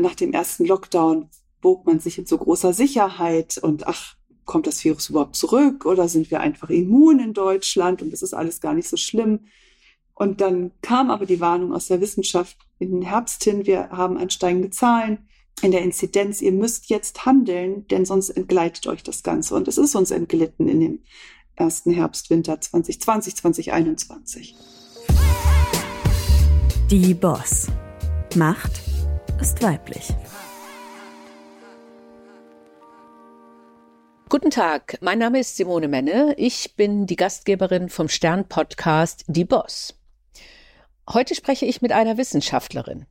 nach dem ersten Lockdown bog man sich in so großer Sicherheit und ach, kommt das Virus überhaupt zurück oder sind wir einfach immun in Deutschland und das ist alles gar nicht so schlimm. Und dann kam aber die Warnung aus der Wissenschaft in den Herbst hin, wir haben ansteigende Zahlen in der Inzidenz, ihr müsst jetzt handeln, denn sonst entgleitet euch das Ganze. Und es ist uns entglitten in dem ersten Herbst, Winter 2020, 2021. Die Boss. Macht ist weiblich. Guten Tag, mein Name ist Simone Menne. Ich bin die Gastgeberin vom Stern-Podcast Die Boss. Heute spreche ich mit einer Wissenschaftlerin.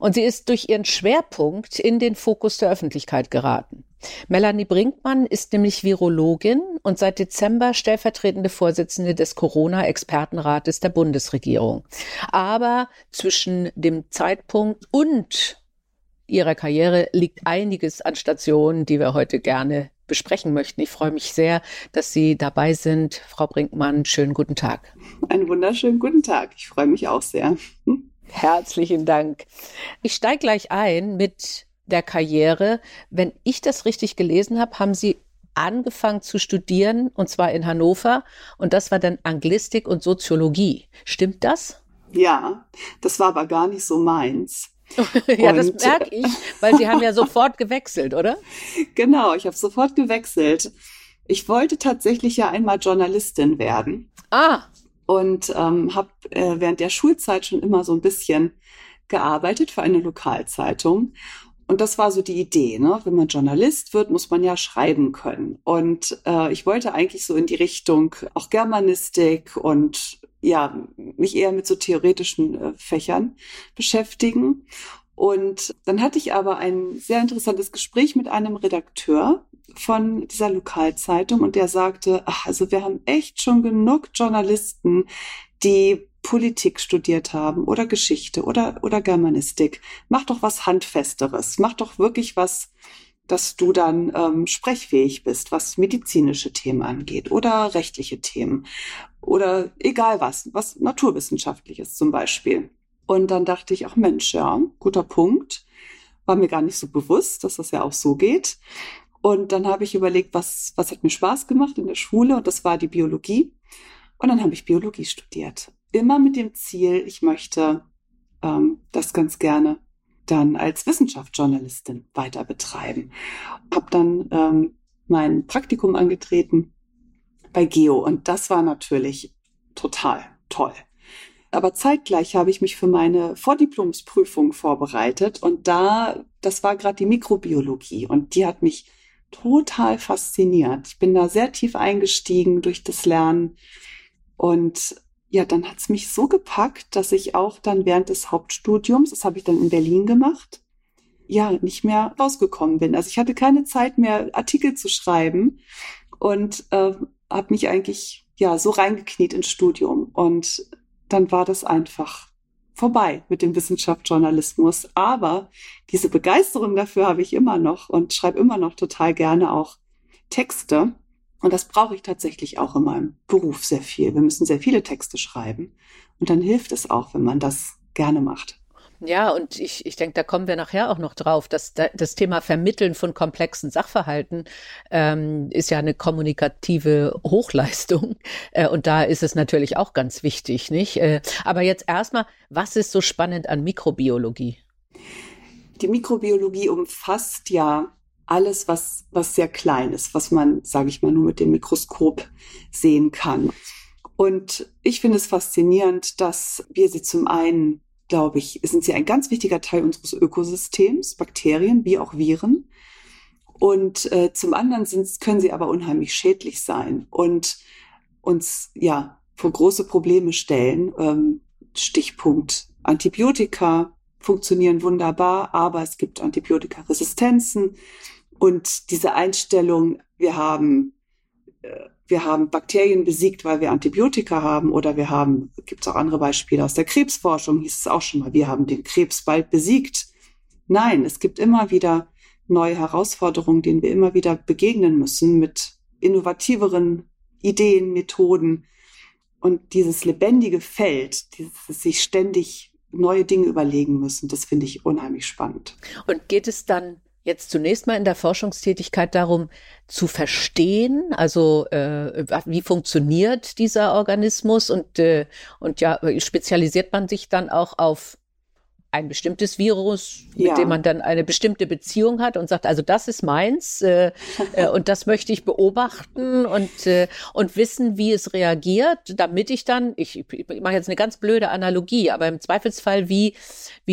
Und sie ist durch ihren Schwerpunkt in den Fokus der Öffentlichkeit geraten. Melanie Brinkmann ist nämlich Virologin und seit Dezember stellvertretende Vorsitzende des Corona-Expertenrates der Bundesregierung. Aber zwischen dem Zeitpunkt und ihrer Karriere liegt einiges an Stationen, die wir heute gerne besprechen möchten. Ich freue mich sehr, dass Sie dabei sind. Frau Brinkmann, schönen guten Tag. Einen wunderschönen guten Tag. Ich freue mich auch sehr. Herzlichen Dank. Ich steige gleich ein mit der Karriere. Wenn ich das richtig gelesen habe, haben Sie angefangen zu studieren, und zwar in Hannover. Und das war dann Anglistik und Soziologie. Stimmt das? Ja, das war aber gar nicht so meins. Ja, das merke ich, weil Sie haben ja sofort gewechselt, oder? Genau, ich habe sofort gewechselt. Ich wollte tatsächlich ja einmal Journalistin werden. Ah. Und habe während der Schulzeit schon immer so ein bisschen gearbeitet für eine Lokalzeitung. Und das war so die Idee, ne? Wenn man Journalist wird, muss man ja schreiben können. Und ich wollte eigentlich so in die Richtung auch Germanistik und ja, mich eher mit so theoretischen Fächern beschäftigen. Und dann hatte ich aber ein sehr interessantes Gespräch mit einem Redakteur von dieser Lokalzeitung und der sagte, ach, also wir haben echt schon genug Journalisten, die Politik studiert haben oder Geschichte oder Germanistik. Mach doch was Handfesteres, mach doch wirklich was, dass du dann sprechfähig bist, was medizinische Themen angeht oder rechtliche Themen oder egal was Naturwissenschaftliches zum Beispiel. Und dann dachte ich, ach Mensch, ja, guter Punkt. War mir gar nicht so bewusst, dass das ja auch so geht. Und dann habe ich überlegt, was hat mir Spaß gemacht in der Schule? Und das war die Biologie. Und dann habe ich Biologie studiert. Immer mit dem Ziel, ich möchte das ganz gerne dann als Wissenschaftsjournalistin weiter betreiben. Habe dann mein Praktikum angetreten bei Geo. Und das war natürlich total toll. Aber zeitgleich habe ich mich für meine Vordiplomsprüfung vorbereitet. Und das war gerade die Mikrobiologie. Und die hat mich total fasziniert. Ich bin da sehr tief eingestiegen durch das Lernen. Und ja, dann hat es mich so gepackt, dass ich auch dann während des Hauptstudiums, das habe ich dann in Berlin gemacht, ja, nicht mehr rausgekommen bin. Also ich hatte keine Zeit mehr, Artikel zu schreiben und habe mich eigentlich ja so reingekniet ins Studium. Und dann war das einfach vorbei mit dem Wissenschaftsjournalismus. Aber diese Begeisterung dafür habe ich immer noch und schreibe immer noch total gerne auch Texte. Und das brauche ich tatsächlich auch in meinem Beruf sehr viel. Wir müssen sehr viele Texte schreiben. Und dann hilft es auch, wenn man das gerne macht. Ja, und ich denke, da kommen wir nachher auch noch drauf, dass das Thema Vermitteln von komplexen Sachverhalten ist ja eine kommunikative Hochleistung. Und da ist es natürlich auch ganz wichtig, nicht? Aber jetzt erstmal, was ist so spannend an Mikrobiologie? Die Mikrobiologie umfasst ja alles, was sehr klein ist, was man, sage ich mal, nur mit dem Mikroskop sehen kann. Und ich finde es faszinierend, dass wir sie zum einen, glaube ich, sind sie ein ganz wichtiger Teil unseres Ökosystems, Bakterien wie auch Viren. Und zum anderen können sie aber unheimlich schädlich sein und uns ja vor große Probleme stellen. Stichpunkt Antibiotika funktionieren wunderbar, aber es gibt Antibiotikaresistenzen. Und diese Einstellung, wir haben Bakterien besiegt, weil wir Antibiotika haben oder gibt es auch andere Beispiele aus der Krebsforschung, hieß es auch schon mal, wir haben den Krebs bald besiegt. Nein, es gibt immer wieder neue Herausforderungen, denen wir immer wieder begegnen müssen mit innovativeren Ideen, Methoden. Und dieses lebendige Feld, dieses sich ständig neue Dinge überlegen müssen. Das finde ich unheimlich spannend. Und geht es dann jetzt zunächst mal in der Forschungstätigkeit darum, zu verstehen, also wie funktioniert dieser Organismus und ja, spezialisiert man sich dann auch auf ein bestimmtes Virus, mit dem man dann eine bestimmte Beziehung hat und sagt, also das ist meins und das möchte ich beobachten und wissen, wie es reagiert, damit ich dann, ich mache jetzt eine ganz blöde Analogie, aber im Zweifelsfall wie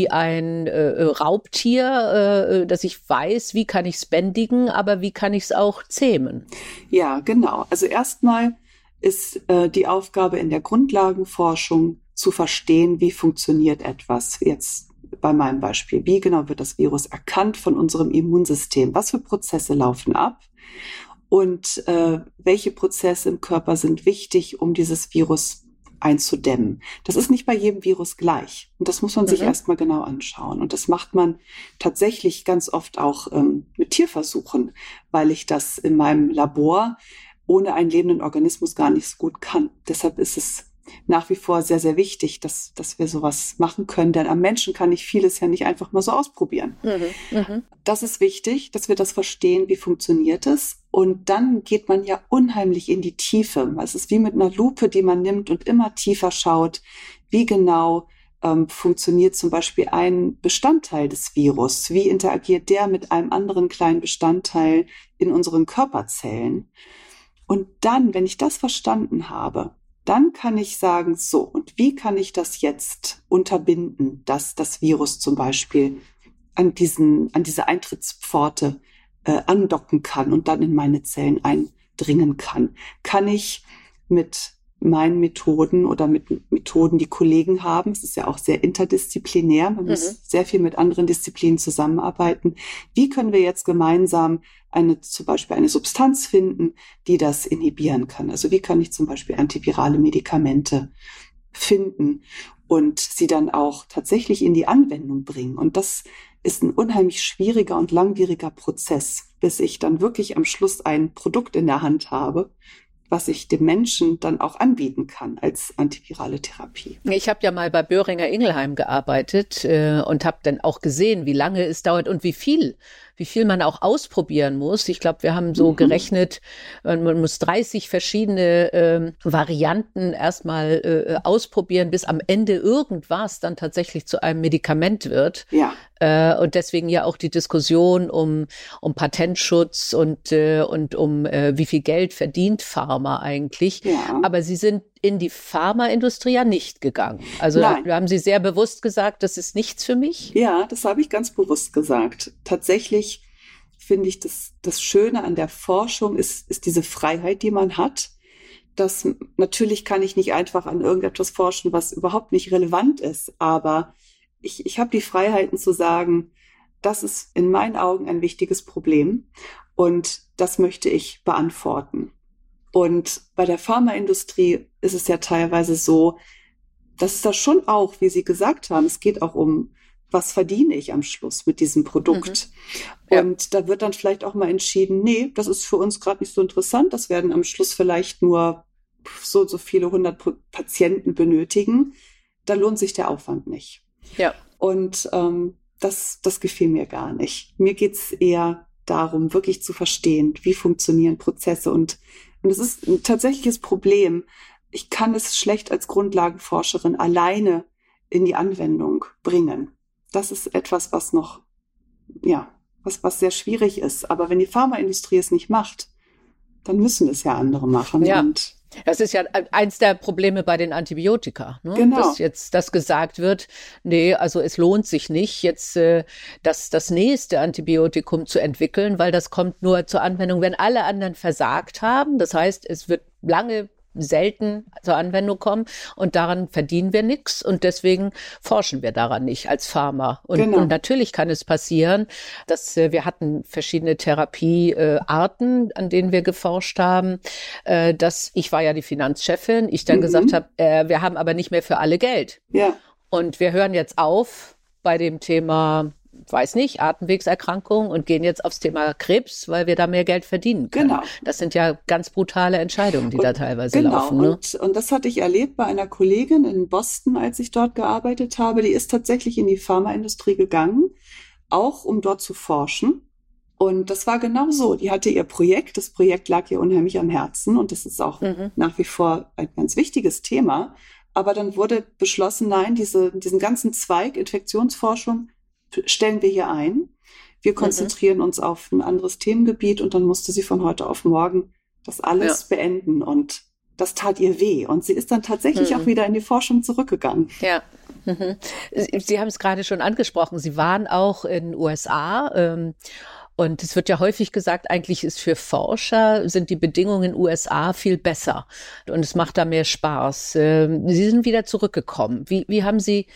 ein Raubtier, dass ich weiß, wie kann ich es bändigen, aber wie kann ich es auch zähmen? Ja, genau. Also erstmal ist die Aufgabe in der Grundlagenforschung zu verstehen, wie funktioniert etwas jetzt. Bei meinem Beispiel, wie genau wird das Virus erkannt von unserem Immunsystem? Was für Prozesse laufen ab? Und welche Prozesse im Körper sind wichtig, um dieses Virus einzudämmen? Das ist nicht bei jedem Virus gleich. Und das muss man sich erstmal genau anschauen. Und das macht man tatsächlich ganz oft auch mit Tierversuchen, weil ich das in meinem Labor ohne einen lebenden Organismus gar nicht so gut kann. Deshalb ist es nach wie vor sehr, sehr wichtig, dass wir sowas machen können. Denn am Menschen kann ich vieles ja nicht einfach mal so ausprobieren. Das ist wichtig, dass wir das verstehen, wie funktioniert es. Und dann geht man ja unheimlich in die Tiefe. Es ist wie mit einer Lupe, die man nimmt und immer tiefer schaut, wie genau funktioniert zum Beispiel ein Bestandteil des Virus. Wie interagiert der mit einem anderen kleinen Bestandteil in unseren Körperzellen? Und dann, wenn ich das verstanden habe, dann kann ich sagen, so, und wie kann ich das jetzt unterbinden, dass das Virus zum Beispiel an diese Eintrittspforte andocken kann und dann in meine Zellen eindringen kann? Kann ich mit meinen Methoden oder mit Methoden, die Kollegen haben, es ist ja auch sehr interdisziplinär, man muss sehr viel mit anderen Disziplinen zusammenarbeiten, wie können wir jetzt gemeinsam zum Beispiel eine Substanz finden, die das inhibieren kann? Also wie kann ich zum Beispiel antivirale Medikamente finden und sie dann auch tatsächlich in die Anwendung bringen? Und das ist ein unheimlich schwieriger und langwieriger Prozess, bis ich dann wirklich am Schluss ein Produkt in der Hand habe, was ich dem Menschen dann auch anbieten kann als antivirale Therapie. Ich habe ja mal bei Boehringer Ingelheim gearbeitet und habe dann auch gesehen, wie lange es dauert und wie viel man auch ausprobieren muss. Ich glaube, wir haben so gerechnet, man muss 30 verschiedene Varianten erstmal ausprobieren, bis am Ende irgendwas dann tatsächlich zu einem Medikament wird. Ja. Und deswegen ja auch die Diskussion um Patentschutz und um wie viel Geld verdient Pharma eigentlich. Ja. Aber sie sind in die Pharmaindustrie ja nicht gegangen. Also da haben Sie sehr bewusst gesagt, das ist nichts für mich? Ja, das habe ich ganz bewusst gesagt. Tatsächlich finde ich, das Schöne an der Forschung ist diese Freiheit, die man hat. Das, natürlich kann ich nicht einfach an irgendetwas forschen, was überhaupt nicht relevant ist. Aber ich habe die Freiheiten zu sagen, das ist in meinen Augen ein wichtiges Problem und das möchte ich beantworten. Und bei der Pharmaindustrie ist es ja teilweise so, dass es da schon auch, wie Sie gesagt haben, es geht auch um, was verdiene ich am Schluss mit diesem Produkt? Ja. Und da wird dann vielleicht auch mal entschieden, nee, das ist für uns gerade nicht so interessant, das werden am Schluss vielleicht nur so und so viele 100 Patienten benötigen, da lohnt sich der Aufwand nicht. Ja. Und das gefiel mir gar nicht. Mir geht's eher darum, wirklich zu verstehen, wie funktionieren Prozesse. Und es ist ein tatsächliches Problem. Ich kann es schlecht als Grundlagenforscherin alleine in die Anwendung bringen. Das ist etwas, was noch, was sehr schwierig ist. Aber wenn die Pharmaindustrie es nicht macht, dann müssen es ja andere machen. Ja. Und das ist ja eins der Probleme bei den Antibiotika, ne? Genau. Dass jetzt das gesagt wird, nee, also es lohnt sich nicht, jetzt das nächste Antibiotikum zu entwickeln, weil das kommt nur zur Anwendung, wenn alle anderen versagt haben. Das heißt, es wird lange selten zur Anwendung kommen und daran verdienen wir nichts und deswegen forschen wir daran nicht als Pharma. Und natürlich kann es passieren, dass wir hatten verschiedene Therapiearten, an denen wir geforscht haben, dass ich war ja die Finanzchefin, ich dann gesagt habe, wir haben aber nicht mehr für alle Geld. Ja. Und wir hören jetzt auf bei dem Thema weiß nicht, Atemwegserkrankungen und gehen jetzt aufs Thema Krebs, weil wir da mehr Geld verdienen können. Genau. Das sind ja ganz brutale Entscheidungen, die da teilweise laufen. Genau, und das hatte ich erlebt bei einer Kollegin in Boston, als ich dort gearbeitet habe. Die ist tatsächlich in die Pharmaindustrie gegangen, auch um dort zu forschen. Und das war genau so. Die hatte ihr Projekt, das Projekt lag ihr unheimlich am Herzen und das ist auch nach wie vor ein ganz wichtiges Thema. Aber dann wurde beschlossen, nein, diesen ganzen Zweig Infektionsforschung stellen wir hier ein. Wir konzentrieren uns auf ein anderes Themengebiet und dann musste sie von heute auf morgen das alles beenden und das tat ihr weh. Und sie ist dann tatsächlich auch wieder in die Forschung zurückgegangen. Ja. Mhm. Sie haben es gerade schon angesprochen. Sie waren auch in den USA. Und es wird ja häufig gesagt, eigentlich ist für Forscher, sind die Bedingungen in den USA viel besser. Und es macht da mehr Spaß. Sie sind wieder zurückgekommen. Wie haben Sie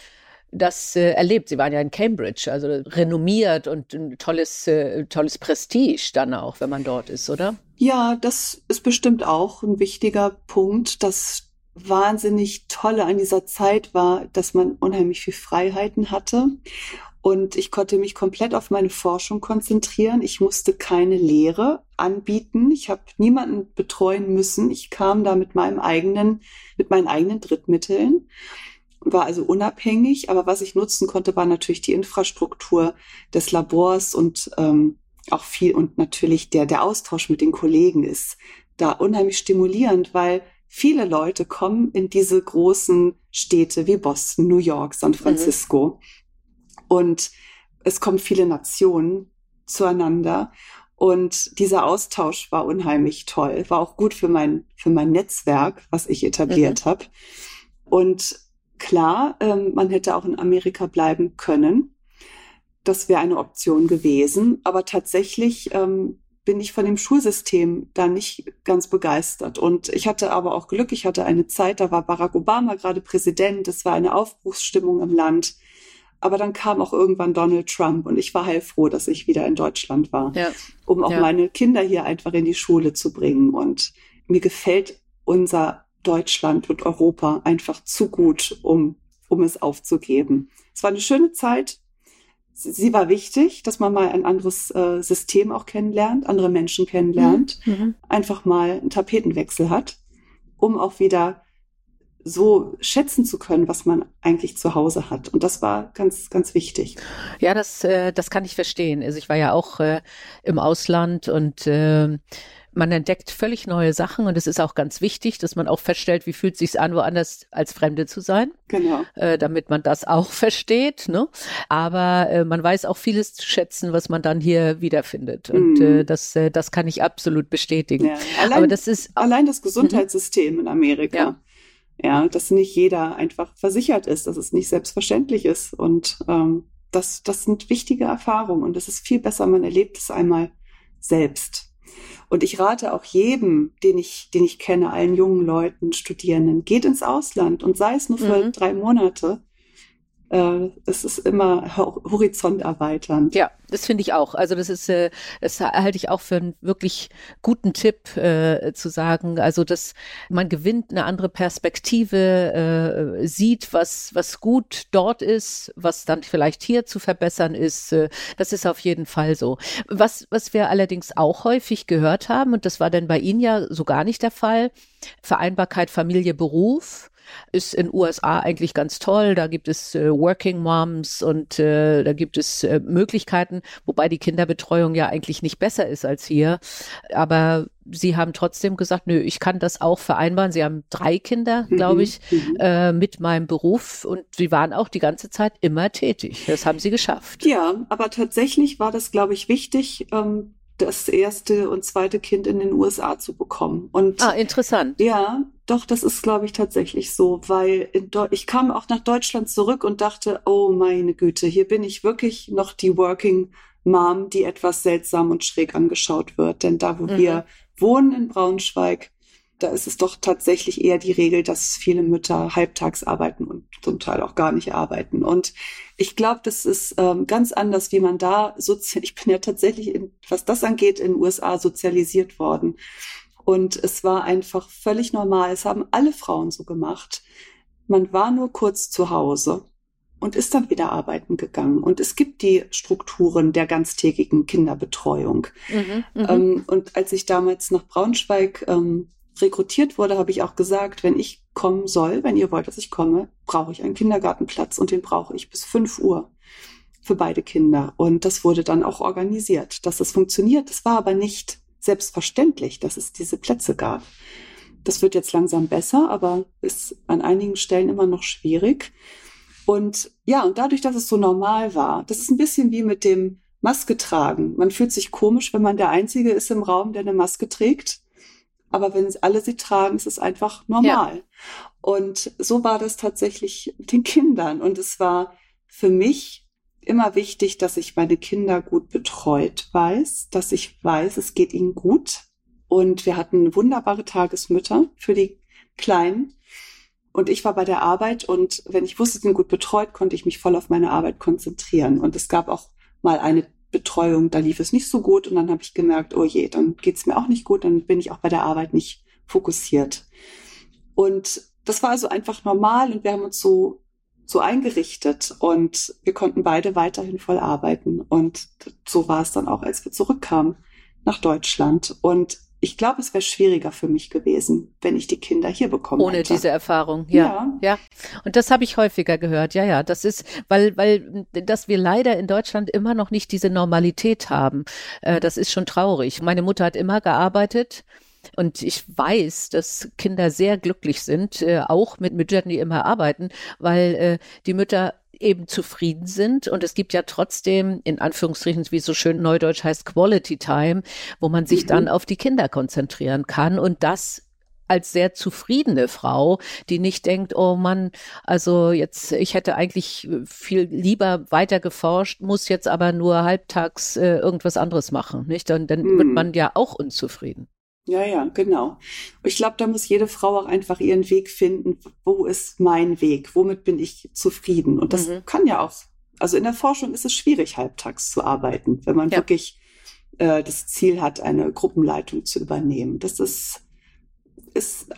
das erlebt? Sie waren ja in Cambridge, also renommiert und ein tolles Prestige dann auch, wenn man dort ist, oder? Ja, das ist bestimmt auch ein wichtiger Punkt. Das wahnsinnig Tolle an dieser Zeit war, dass man unheimlich viel Freiheiten hatte. Und ich konnte mich komplett auf meine Forschung konzentrieren. Ich musste keine Lehre anbieten. Ich habe niemanden betreuen müssen. Ich kam da mit meinen eigenen Drittmitteln, war also unabhängig. Aber was ich nutzen konnte, war natürlich die Infrastruktur des Labors und auch viel und natürlich der Austausch mit den Kollegen ist da unheimlich stimulierend, weil viele Leute kommen in diese großen Städte wie Boston, New York, San Francisco. Und es kommen viele Nationen zueinander. Und dieser Austausch war unheimlich toll. War auch gut für mein Netzwerk, was ich etabliert habe. Und klar, man hätte auch in Amerika bleiben können. Das wäre eine Option gewesen. Aber tatsächlich bin ich von dem Schulsystem da nicht ganz begeistert. Und ich hatte aber auch Glück. Ich hatte eine Zeit, da war Barack Obama gerade Präsident. Es war eine Aufbruchsstimmung im Land. Aber dann kam auch irgendwann Donald Trump und ich war heilfroh, dass ich wieder in Deutschland war, um auch meine Kinder hier einfach in die Schule zu bringen. Und mir gefällt unser Deutschland und Europa einfach zu gut, um es aufzugeben. Es war eine schöne Zeit. Sie war wichtig, dass man mal ein anderes System auch kennenlernt, andere Menschen kennenlernt, einfach mal einen Tapetenwechsel hat, um auch wieder so schätzen zu können, was man eigentlich zu Hause hat. Und das war ganz, ganz wichtig. Ja, das kann ich verstehen. Also ich war ja auch im Ausland und man entdeckt völlig neue Sachen und es ist auch ganz wichtig, dass man auch feststellt, wie fühlt es sich an, woanders als Fremde zu sein. Genau. Damit man das auch versteht, ne? Aber man weiß auch vieles zu schätzen, was man dann hier wiederfindet. Und das kann ich absolut bestätigen. Ja. Allein das Gesundheitssystem in Amerika. Ja. Ja, dass nicht jeder einfach versichert ist, dass es nicht selbstverständlich ist. Und das sind wichtige Erfahrungen. Und das ist viel besser, man erlebt es einmal selbst. Und ich rate auch jedem, den ich kenne, allen jungen Leuten, Studierenden, geht ins Ausland und sei es nur für 3 Monate. Es ist immer Horizont erweitern. Ja, das finde ich auch. Also das halte ich auch für einen wirklich guten Tipp zu sagen. Also dass man gewinnt eine andere Perspektive, sieht, was gut dort ist, was dann vielleicht hier zu verbessern ist. Das ist auf jeden Fall so. Was wir allerdings auch häufig gehört haben, und das war dann bei Ihnen ja so gar nicht der Fall, Vereinbarkeit Familie, Beruf. Ist in den USA eigentlich ganz toll. Da gibt es Working Moms und da gibt es Möglichkeiten, wobei die Kinderbetreuung ja eigentlich nicht besser ist als hier. Aber Sie haben trotzdem gesagt, nö, ich kann das auch vereinbaren. Sie haben 3 Kinder, glaube ich, mit meinem Beruf. Und Sie waren auch die ganze Zeit immer tätig. Das haben Sie geschafft. Ja, aber tatsächlich war das, glaube ich, wichtig, das 1. und 2. Kind in den USA zu bekommen. Und interessant. Ja, doch, das ist, glaube ich, tatsächlich so, weil ich kam auch nach Deutschland zurück und dachte, oh meine Güte, hier bin ich wirklich noch die Working Mom, die etwas seltsam und schräg angeschaut wird. Denn da, wo wir wohnen in Braunschweig, da ist es doch tatsächlich eher die Regel, dass viele Mütter halbtags arbeiten und zum Teil auch gar nicht arbeiten. Und ich glaube, das ist ganz anders, wie man da ich bin ja tatsächlich, was das angeht, in den USA sozialisiert worden. Und es war einfach völlig normal. Es haben alle Frauen so gemacht. Man war nur kurz zu Hause. und ist dann wieder arbeiten gegangen. Und es gibt die Strukturen der ganztägigen Kinderbetreuung. Und als ich damals nach Braunschweig rekrutiert wurde, habe ich auch gesagt, wenn ich kommen soll, wenn ihr wollt, dass ich komme, brauche ich einen Kindergartenplatz und den brauche ich bis 5 Uhr für beide Kinder. Und das wurde dann auch organisiert, dass das funktioniert. Das war aber nicht selbstverständlich, dass es diese Plätze gab. Das wird jetzt langsam besser, aber ist an einigen Stellen immer noch schwierig. Und ja, und dadurch, dass es so normal war, das ist ein bisschen wie mit dem Maske tragen. Man fühlt sich komisch, wenn man der Einzige ist im Raum, der eine Maske trägt. Aber wenn alle sie tragen, ist es einfach normal. Ja. Und so war das tatsächlich mit den Kindern. Und es war für mich immer wichtig, dass ich meine Kinder gut betreut weiß, dass ich weiß, es geht ihnen gut. Und wir hatten wunderbare Tagesmütter für die Kleinen. Und ich war bei der Arbeit und wenn ich wusste, sie sind gut betreut, konnte ich mich voll auf meine Arbeit konzentrieren. Und es gab auch mal eine Betreuung, da lief es nicht so gut. Und dann habe ich gemerkt, oh je, dann geht's mir auch nicht gut. Dann bin ich auch bei der Arbeit nicht fokussiert. Und das war also einfach normal und wir haben uns so eingerichtet und wir konnten beide weiterhin voll arbeiten. Und so war es dann auch, als wir zurückkamen nach Deutschland. Und ich glaube, es wäre schwieriger für mich gewesen, wenn ich die Kinder hier bekommen hätte. Ohne diese Erfahrung, ja. Und das habe ich häufiger gehört, ja. Das ist, weil, dass wir leider in Deutschland immer noch nicht diese Normalität haben. Das ist schon traurig. Meine Mutter hat immer gearbeitet. Und ich weiß, dass Kinder sehr glücklich sind, auch mit Müttern, die immer arbeiten, weil die Mütter eben zufrieden sind. Und es gibt ja trotzdem, in Anführungsstrichen, wie es so schön neudeutsch heißt, Quality Time, wo man sich dann auf die Kinder konzentrieren kann. Und das als sehr zufriedene Frau, die nicht denkt, oh Mann, also jetzt, ich hätte eigentlich viel lieber weiter geforscht, muss jetzt aber nur halbtags irgendwas anderes machen, nicht? Dann wird man ja auch unzufrieden. Ja, genau. Ich glaube, da muss jede Frau auch einfach ihren Weg finden. Wo ist mein Weg? Womit bin ich zufrieden? Und das kann ja auch, also in der Forschung ist es schwierig, halbtags zu arbeiten, wenn man wirklich das Ziel hat, eine Gruppenleitung zu übernehmen. Das ist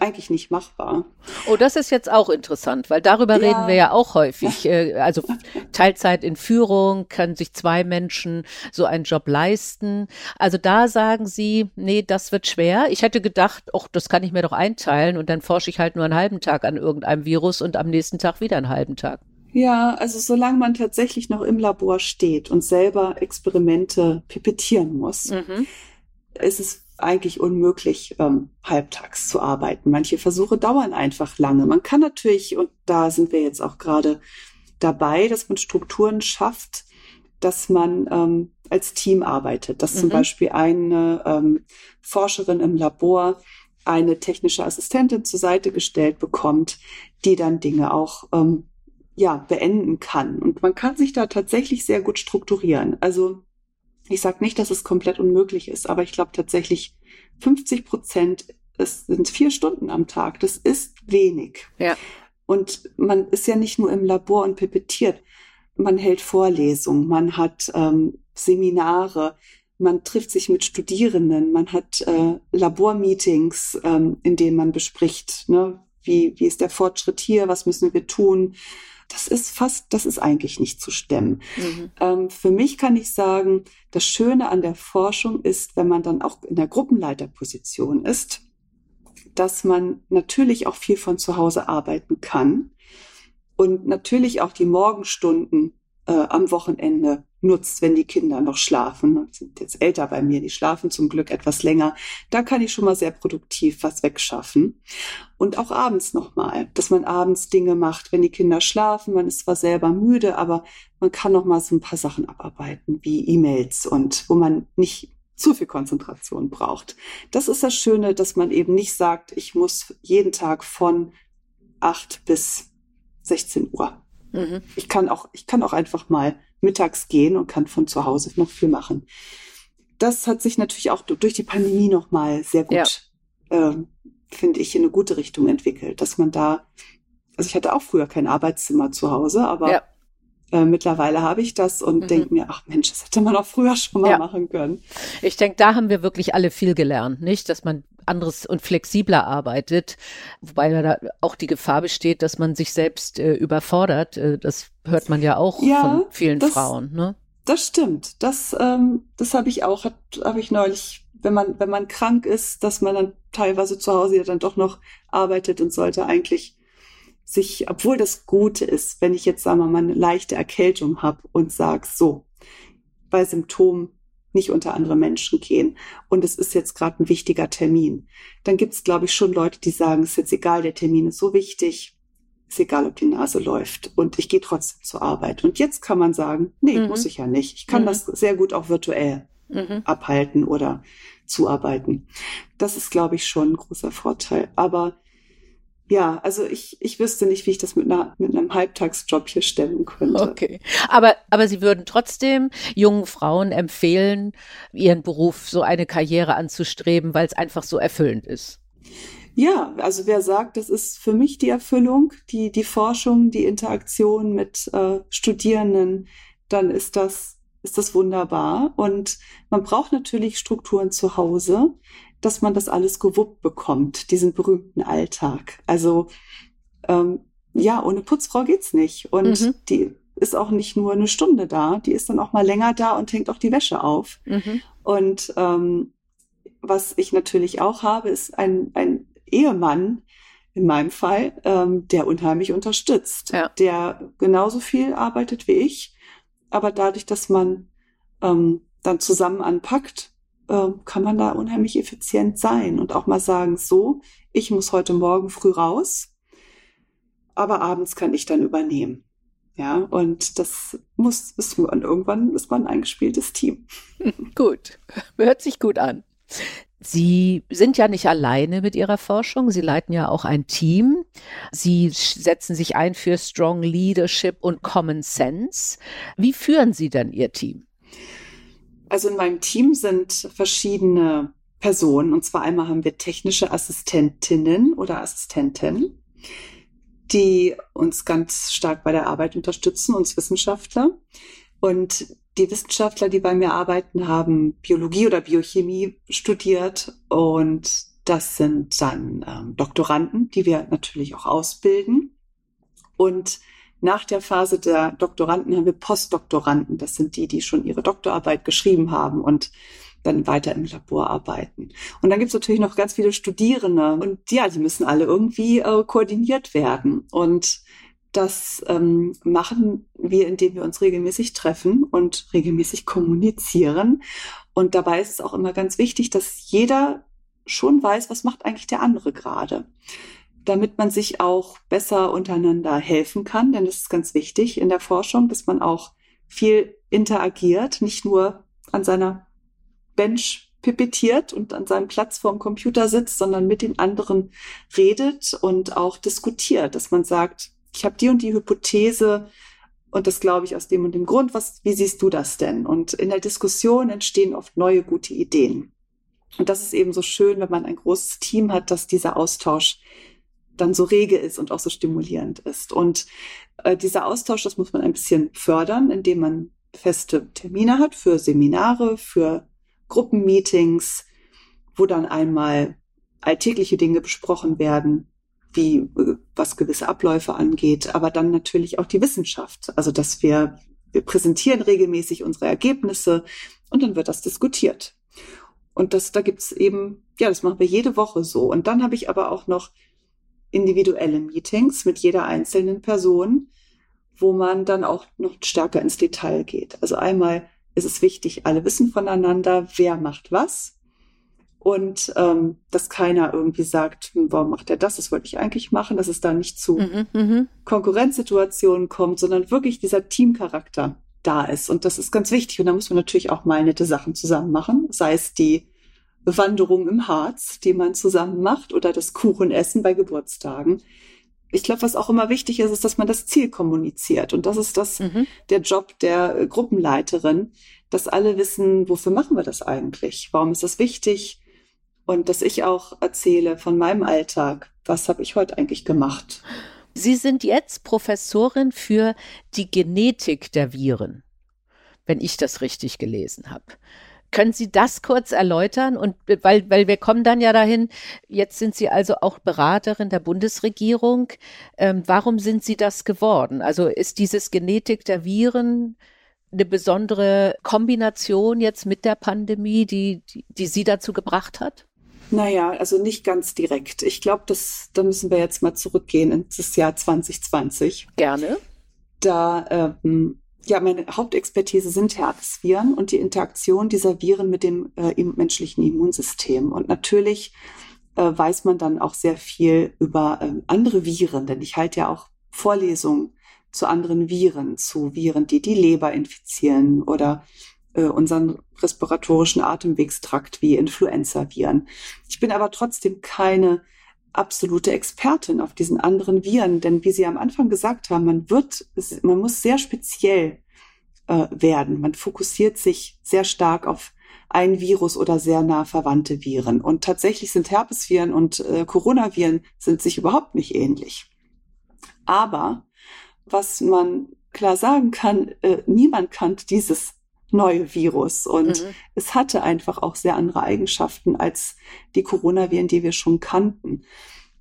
eigentlich nicht machbar. Oh, das ist jetzt auch interessant, weil darüber reden wir ja auch häufig. Also Teilzeit in Führung, können sich 2 Menschen so einen Job leisten. Also da sagen Sie, nee, das wird schwer. Ich hätte gedacht, ach, das kann ich mir doch einteilen und dann forsche ich halt nur einen halben Tag an irgendeinem Virus und am nächsten Tag wieder einen halben Tag. Ja, also solange man tatsächlich noch im Labor steht und selber Experimente pipettieren muss, ist es eigentlich unmöglich, halbtags zu arbeiten. Manche Versuche dauern einfach lange. Man kann natürlich, und da sind wir jetzt auch gerade dabei, dass man Strukturen schafft, dass man als Team arbeitet. Dass zum Beispiel eine Forscherin im Labor eine technische Assistentin zur Seite gestellt bekommt, die dann Dinge auch beenden kann. Und man kann sich da tatsächlich sehr gut strukturieren. Also ich sage nicht, dass es komplett unmöglich ist, aber ich glaube tatsächlich 50% es sind 4 Stunden am Tag. Das ist wenig. Ja. Und man ist ja nicht nur im Labor und pipettiert. Man hält Vorlesungen, man hat Seminare, man trifft sich mit Studierenden, man hat Labormeetings, in denen man bespricht, ne? Wie ist der Fortschritt hier, was müssen wir tun? Das ist eigentlich nicht zu stemmen. Für mich kann ich sagen, das Schöne an der Forschung ist, wenn man dann auch in der Gruppenleiterposition ist, dass man natürlich auch viel von zu Hause arbeiten kann und natürlich auch die Morgenstunden am Wochenende nutzt, wenn die Kinder noch schlafen. Die sind jetzt älter bei mir, die schlafen zum Glück etwas länger. Da kann ich schon mal sehr produktiv was wegschaffen. Und auch abends nochmal, dass man abends Dinge macht, wenn die Kinder schlafen. Man ist zwar selber müde, aber man kann nochmal so ein paar Sachen abarbeiten, wie E-Mails und wo man nicht zu viel Konzentration braucht. Das ist das Schöne, dass man eben nicht sagt, ich muss jeden Tag von 8 bis 16 Uhr. Ich kann auch einfach mal mittags gehen und kann von zu Hause noch viel machen. Das hat sich natürlich auch durch die Pandemie nochmal sehr gut, finde ich, in eine gute Richtung entwickelt, dass man da, also ich hatte auch früher kein Arbeitszimmer zu Hause, aber mittlerweile habe ich das und denke mir, ach Mensch, das hätte man auch früher schon mal machen können. Ich denke, da haben wir wirklich alle viel gelernt, nicht? Dass man anderes und flexibler arbeitet, wobei da auch die Gefahr besteht, dass man sich selbst überfordert. Das hört man ja auch von vielen Frauen. Ne? Das stimmt. Das habe ich auch, habe ich neulich, wenn man krank ist, dass man dann teilweise zu Hause ja dann doch noch arbeitet und sollte eigentlich sich, obwohl das Gute ist, wenn ich jetzt, sagen wir mal, eine leichte Erkältung habe und sage, so, bei Symptomen nicht unter andere Menschen gehen und es ist jetzt gerade ein wichtiger Termin. Dann gibt es, glaube ich, schon Leute, die sagen, es ist jetzt egal, der Termin ist so wichtig, ist egal, ob die Nase läuft und ich gehe trotzdem zur Arbeit. Und jetzt kann man sagen, nee, muss ich ja nicht. Ich kann das sehr gut auch virtuell abhalten oder zuarbeiten. Das ist, glaube ich, schon ein großer Vorteil. Aber ja, also ich wüsste nicht, wie ich das mit einem Halbtagsjob hier stemmen könnte. Okay, aber Sie würden trotzdem jungen Frauen empfehlen, ihren Beruf, so eine Karriere anzustreben, weil es einfach so erfüllend ist? Ja, also wer sagt, das ist für mich die Erfüllung, die Forschung, die Interaktion mit Studierenden, dann ist das wunderbar. Und man braucht natürlich Strukturen zu Hause, dass man das alles gewuppt bekommt, diesen berühmten Alltag. Also ohne Putzfrau geht's nicht. Und die ist auch nicht nur eine Stunde da, die ist dann auch mal länger da und hängt auch die Wäsche auf. Und was ich natürlich auch habe, ist ein Ehemann, in meinem Fall, der unheimlich unterstützt, der genauso viel arbeitet wie ich. Aber dadurch, dass man dann zusammen anpackt, kann man da unheimlich effizient sein und auch mal sagen, so, ich muss heute Morgen früh raus, aber abends kann ich dann übernehmen. Ja, und irgendwann ist man ein eingespieltes Team. Gut, hört sich gut an. Sie sind ja nicht alleine mit Ihrer Forschung. Sie leiten ja auch ein Team. Sie setzen sich ein für Strong Leadership und Common Sense. Wie führen Sie denn Ihr Team? Also in meinem Team sind verschiedene Personen. Und zwar einmal haben wir technische Assistentinnen oder Assistenten, die uns ganz stark bei der Arbeit unterstützen, uns Wissenschaftler. Und die Wissenschaftler, die bei mir arbeiten, haben Biologie oder Biochemie studiert und das sind dann Doktoranden, die wir natürlich auch ausbilden. Und nach der Phase der Doktoranden haben wir Postdoktoranden. Das sind die schon ihre Doktorarbeit geschrieben haben und dann weiter im Labor arbeiten. Und dann gibt es natürlich noch ganz viele Studierende und ja, die müssen alle irgendwie koordiniert werden und das machen wir, indem wir uns regelmäßig treffen und regelmäßig kommunizieren. Und dabei ist es auch immer ganz wichtig, dass jeder schon weiß, was macht eigentlich der andere gerade, damit man sich auch besser untereinander helfen kann. Denn das ist ganz wichtig in der Forschung, dass man auch viel interagiert, nicht nur an seiner Bench pipettiert und an seinem Platz vorm Computer sitzt, sondern mit den anderen redet und auch diskutiert, dass man sagt, ich habe die und die Hypothese und das glaube ich aus dem und dem Grund. Wie siehst du das denn? Und in der Diskussion entstehen oft neue, gute Ideen. Und das ist eben so schön, wenn man ein großes Team hat, dass dieser Austausch dann so rege ist und auch so stimulierend ist. Und dieser Austausch, das muss man ein bisschen fördern, indem man feste Termine hat für Seminare, für Gruppenmeetings, wo dann einmal alltägliche Dinge besprochen werden, wie was gewisse Abläufe angeht, aber dann natürlich auch die Wissenschaft. Also dass wir präsentieren regelmäßig unsere Ergebnisse und dann wird das diskutiert. Und da gibt's eben, ja, das machen wir jede Woche so. Und dann habe ich aber auch noch individuelle Meetings mit jeder einzelnen Person, wo man dann auch noch stärker ins Detail geht. Also einmal ist es wichtig, alle wissen voneinander, wer macht was. Und dass keiner irgendwie sagt, warum macht er das? Das wollte ich eigentlich machen, dass es da nicht zu Konkurrenzsituationen kommt, sondern wirklich dieser Teamcharakter da ist. Und das ist ganz wichtig. Und da muss man natürlich auch mal nette Sachen zusammen machen, sei es die Wanderung im Harz, die man zusammen macht, oder das Kuchenessen bei Geburtstagen. Ich glaube, was auch immer wichtig ist, ist, dass man das Ziel kommuniziert. Und das ist der Job der Gruppenleiterin, dass alle wissen, wofür machen wir das eigentlich? Warum ist das wichtig? Und dass ich auch erzähle von meinem Alltag. Was habe ich heute eigentlich gemacht? Sie sind jetzt Professorin für die Genetik der Viren, wenn ich das richtig gelesen habe. Können Sie das kurz erläutern? Und weil wir kommen dann ja dahin, jetzt sind Sie also auch Beraterin der Bundesregierung. Warum sind Sie das geworden? Also ist dieses Genetik der Viren eine besondere Kombination jetzt mit der Pandemie, die Sie dazu gebracht hat? Naja, also nicht ganz direkt. Ich glaube, da müssen wir jetzt mal zurückgehen ins Jahr 2020. Gerne. Da, meine Hauptexpertise sind Herpesviren und die Interaktion dieser Viren mit dem menschlichen Immunsystem. Und natürlich weiß man dann auch sehr viel über andere Viren, denn ich halte ja auch Vorlesungen zu anderen Viren, zu Viren, die die Leber infizieren oder unseren respiratorischen Atemwegstrakt wie Influenza-Viren. Ich bin aber trotzdem keine absolute Expertin auf diesen anderen Viren, denn wie Sie am Anfang gesagt haben, man muss sehr speziell werden. Man fokussiert sich sehr stark auf ein Virus oder sehr nah verwandte Viren. Und tatsächlich sind Herpesviren und Coronaviren sind sich überhaupt nicht ähnlich. Aber was man klar sagen kann, niemand kannte dieses neue Virus. Und es hatte einfach auch sehr andere Eigenschaften als die Coronaviren, die wir schon kannten.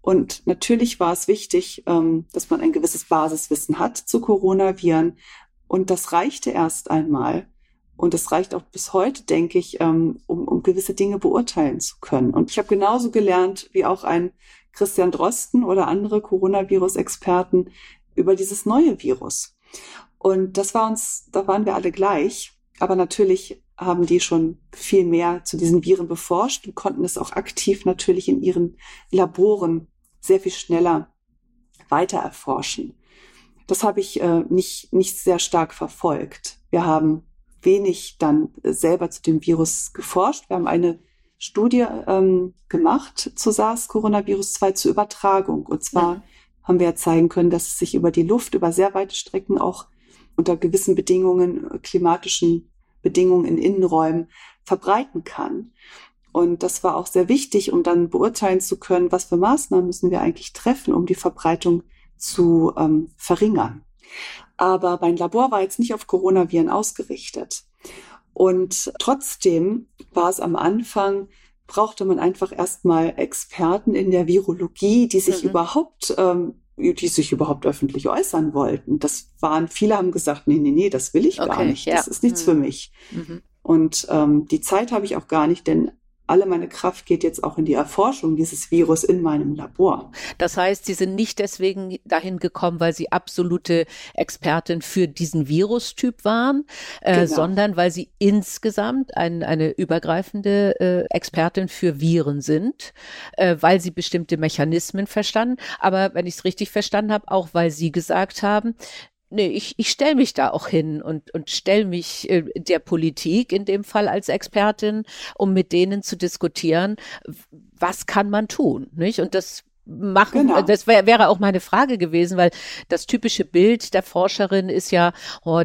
Und natürlich war es wichtig, dass man ein gewisses Basiswissen hat zu Coronaviren. Und das reichte erst einmal. Und das reicht auch bis heute, denke ich, um gewisse Dinge beurteilen zu können. Und ich habe genauso gelernt, wie auch ein Christian Drosten oder andere Coronavirus-Experten über dieses neue Virus. Und da waren wir alle gleich. Aber natürlich haben die schon viel mehr zu diesen Viren beforscht und konnten es auch aktiv natürlich in ihren Laboren sehr viel schneller weiter erforschen. Das habe ich nicht sehr stark verfolgt. Wir haben wenig dann selber zu dem Virus geforscht. Wir haben eine Studie gemacht zu SARS-CoV-2 zur Übertragung. Und zwar haben wir ja zeigen können, dass es sich über die Luft, über sehr weite Strecken auch unter gewissen Bedingungen, klimatischen Bedingungen in Innenräumen verbreiten kann. Und das war auch sehr wichtig, um dann beurteilen zu können, was für Maßnahmen müssen wir eigentlich treffen, um die Verbreitung zu verringern. Aber mein Labor war jetzt nicht auf Coronaviren ausgerichtet. Und trotzdem war es am Anfang, brauchte man einfach erstmal Experten in der Virologie, die sich überhaupt öffentlich äußern wollten. Viele haben gesagt, nee, das will ich gar nicht. Ja. Das ist nichts für mich. Und die Zeit habe ich auch gar nicht, denn alle meine Kraft geht jetzt auch in die Erforschung dieses Virus in meinem Labor. Das heißt, Sie sind nicht deswegen dahin gekommen, weil Sie absolute Expertin für diesen Virustyp waren, sondern weil Sie insgesamt eine übergreifende Expertin für Viren sind, weil Sie bestimmte Mechanismen verstanden. Aber wenn ich es richtig verstanden habe, auch weil Sie gesagt haben, nee, ich stelle mich da auch hin und stelle mich der Politik in dem Fall als Expertin, um mit denen zu diskutieren, was kann man tun, nicht? Und das machen, genau. Das wäre auch meine Frage gewesen, weil das typische Bild der Forscherin ist ja,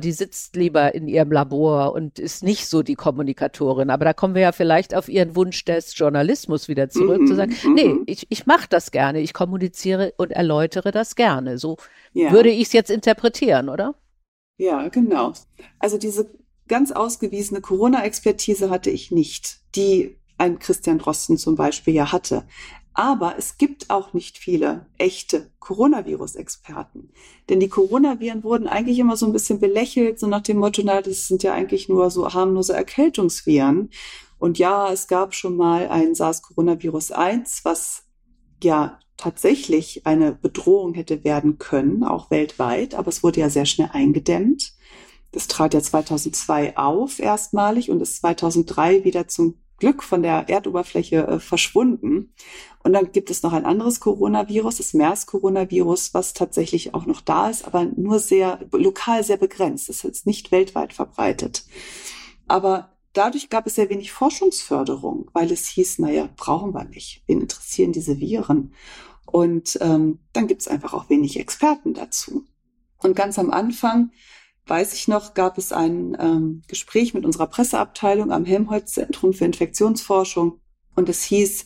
die sitzt lieber in ihrem Labor und ist nicht so die Kommunikatorin. Aber da kommen wir ja vielleicht auf Ihren Wunsch des Journalismus wieder zurück, zu sagen, nee, ich mache das gerne, ich kommuniziere und erläutere das gerne. So würde ich es jetzt interpretieren, oder? Ja, genau. Also diese ganz ausgewiesene Corona-Expertise hatte ich nicht, die ein Christian Drosten zum Beispiel ja hatte. Aber es gibt auch nicht viele echte Coronavirus-Experten. Denn die Coronaviren wurden eigentlich immer so ein bisschen belächelt, so nach dem Motto, das sind ja eigentlich nur so harmlose Erkältungsviren. Und ja, es gab schon mal ein SARS-CoV-1, was ja tatsächlich eine Bedrohung hätte werden können, auch weltweit. Aber es wurde ja sehr schnell eingedämmt. Das trat ja 2002 auf erstmalig und ist 2003 wieder zum Glück von der Erdoberfläche verschwunden. Und dann gibt es noch ein anderes Coronavirus, das MERS-Coronavirus, was tatsächlich auch noch da ist, aber nur sehr lokal, sehr begrenzt. Das ist jetzt nicht weltweit verbreitet. Aber dadurch gab es sehr wenig Forschungsförderung, weil es hieß, brauchen wir nicht. Wen interessieren diese Viren? Und dann gibt es einfach auch wenig Experten dazu. Und ganz am Anfang, weiß ich noch, gab es ein Gespräch mit unserer Presseabteilung am Helmholtz-Zentrum für Infektionsforschung und es hieß,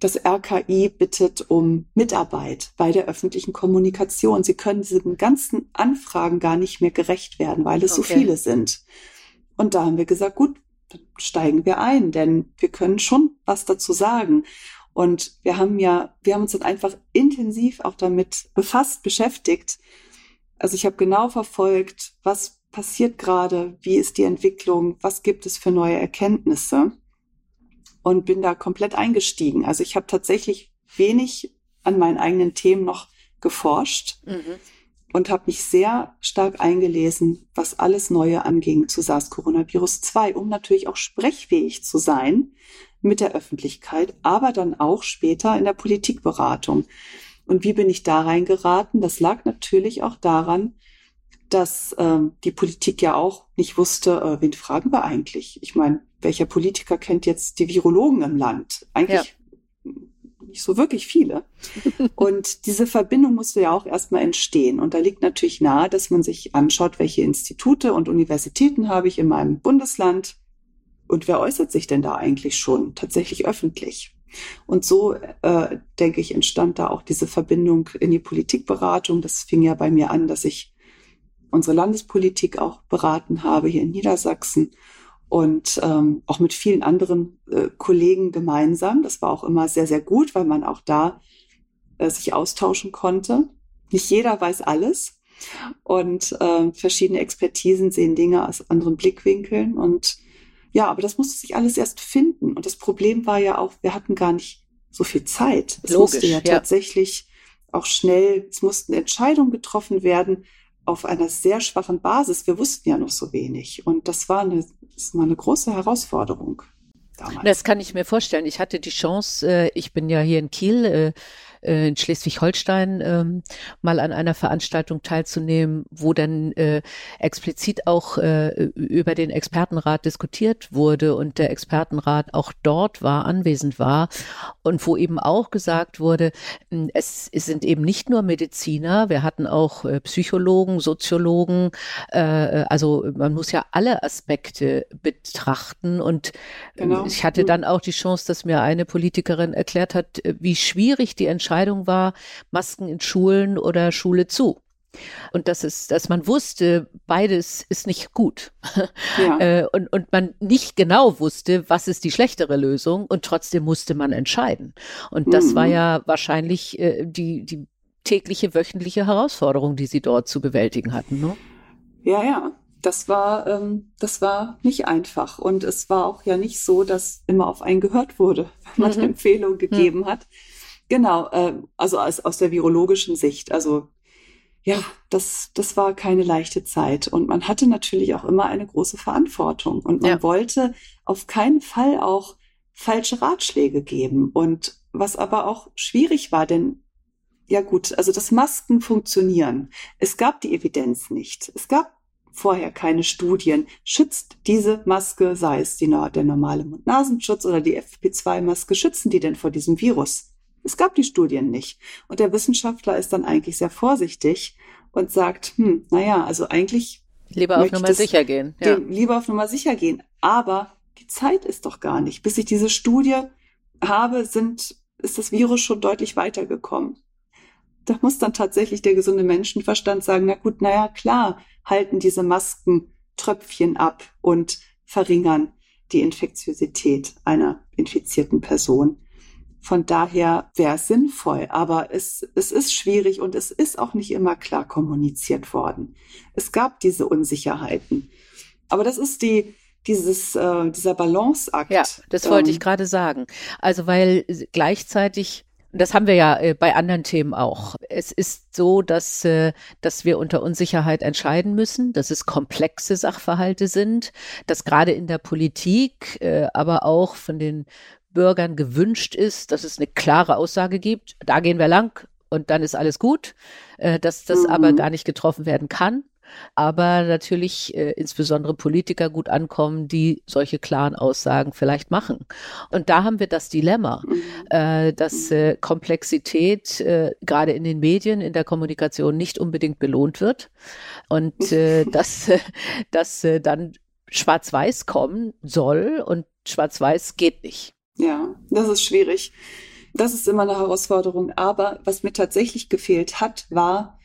das RKI bittet um Mitarbeit bei der öffentlichen Kommunikation. Sie können diesen ganzen Anfragen gar nicht mehr gerecht werden, weil es so viele sind. Und da haben wir gesagt, gut, dann steigen wir ein, denn wir können schon was dazu sagen. Und wir haben uns dann einfach intensiv auch damit beschäftigt. Also ich habe genau verfolgt, was passiert gerade, wie ist die Entwicklung, was gibt es für neue Erkenntnisse und bin da komplett eingestiegen. Also ich habe tatsächlich wenig an meinen eigenen Themen noch geforscht und habe mich sehr stark eingelesen, was alles Neue anging zu SARS-CoV-2, um natürlich auch sprechfähig zu sein mit der Öffentlichkeit, aber dann auch später in der Politikberatung. Und wie bin ich da reingeraten? Das lag natürlich auch daran, dass die Politik ja auch nicht wusste, wen fragen wir eigentlich? Ich meine, welcher Politiker kennt jetzt die Virologen im Land? Eigentlich nicht so wirklich viele. Und diese Verbindung musste ja auch erstmal entstehen. Und da liegt natürlich nahe, dass man sich anschaut, welche Institute und Universitäten habe ich in meinem Bundesland? Und wer äußert sich denn da eigentlich schon tatsächlich öffentlich? Und so, denke ich, entstand da auch diese Verbindung in die Politikberatung. Das fing ja bei mir an, dass ich unsere Landespolitik auch beraten habe hier in Niedersachsen und auch mit vielen anderen Kollegen gemeinsam. Das war auch immer sehr, sehr gut, weil man auch da sich austauschen konnte. Nicht jeder weiß alles und verschiedene Expertisen sehen Dinge aus anderen Blickwinkeln und ja, aber das musste sich alles erst finden. Und das Problem war ja auch, wir hatten gar nicht so viel Zeit. Es musste ja tatsächlich auch schnell, es mussten Entscheidungen getroffen werden auf einer sehr schwachen Basis. Wir wussten ja noch so wenig. Und das war eine große Herausforderung damals. Das kann ich mir vorstellen. Ich hatte die Chance, ich bin ja hier in Kiel, in Schleswig-Holstein mal an einer Veranstaltung teilzunehmen, wo dann explizit auch über den Expertenrat diskutiert wurde und der Expertenrat auch dort anwesend war und wo eben auch gesagt wurde, es sind eben nicht nur Mediziner, wir hatten auch Psychologen, Soziologen, also man muss ja alle Aspekte betrachten und ich hatte dann auch die Chance, dass mir eine Politikerin erklärt hat, wie schwierig die Entscheidung war, Masken in Schulen oder Schule zu. Und dass man wusste, beides ist nicht gut. Ja. Und man nicht genau wusste, was ist die schlechtere Lösung und trotzdem musste man entscheiden. Und das war ja wahrscheinlich die tägliche, wöchentliche Herausforderung, die sie dort zu bewältigen hatten. Ne? Ja. Das war nicht einfach. Und es war auch ja nicht so, dass immer auf einen gehört wurde, wenn man eine Empfehlung gegeben hat. Genau, also aus der virologischen Sicht. Also ja, das war keine leichte Zeit. Und man hatte natürlich auch immer eine große Verantwortung. Und man wollte auf keinen Fall auch falsche Ratschläge geben. Und was aber auch schwierig war, denn ja gut, also das Masken funktionieren. Es gab die Evidenz nicht. Es gab vorher keine Studien. Schützt diese Maske, sei es der normale Mund-Nasenschutz oder die FP2-Maske, schützen die denn vor diesem Virus? Es gab die Studien nicht. Und der Wissenschaftler ist dann eigentlich sehr vorsichtig und sagt, also eigentlich lieber auf Nummer sicher gehen. Ja. Lieber auf Nummer sicher gehen. Aber die Zeit ist doch gar nicht. Bis ich diese Studie habe, ist das Virus schon deutlich weitergekommen. Da muss dann tatsächlich der gesunde Menschenverstand sagen, klar, halten diese Masken Tröpfchen ab und verringern die Infektiosität einer infizierten Person. Von daher wäre es sinnvoll, aber es ist schwierig und es ist auch nicht immer klar kommuniziert worden. Es gab diese Unsicherheiten. Aber das ist dieser Balanceakt. Ja, das wollte ich gerade sagen. Also weil gleichzeitig, das haben wir ja bei anderen Themen auch, es ist so, dass wir unter Unsicherheit entscheiden müssen, dass es komplexe Sachverhalte sind, dass gerade in der Politik, aber auch von den Bürgern gewünscht ist, dass es eine klare Aussage gibt, da gehen wir lang und dann ist alles gut, dass das aber gar nicht getroffen werden kann, aber natürlich insbesondere Politiker gut ankommen, die solche klaren Aussagen vielleicht machen. Und da haben wir das Dilemma, dass Komplexität gerade in den Medien, in der Kommunikation nicht unbedingt belohnt wird und dass dann Schwarz-Weiß kommen soll und Schwarz-Weiß geht nicht. Ja, das ist schwierig. Das ist immer eine Herausforderung. Aber was mir tatsächlich gefehlt hat, war,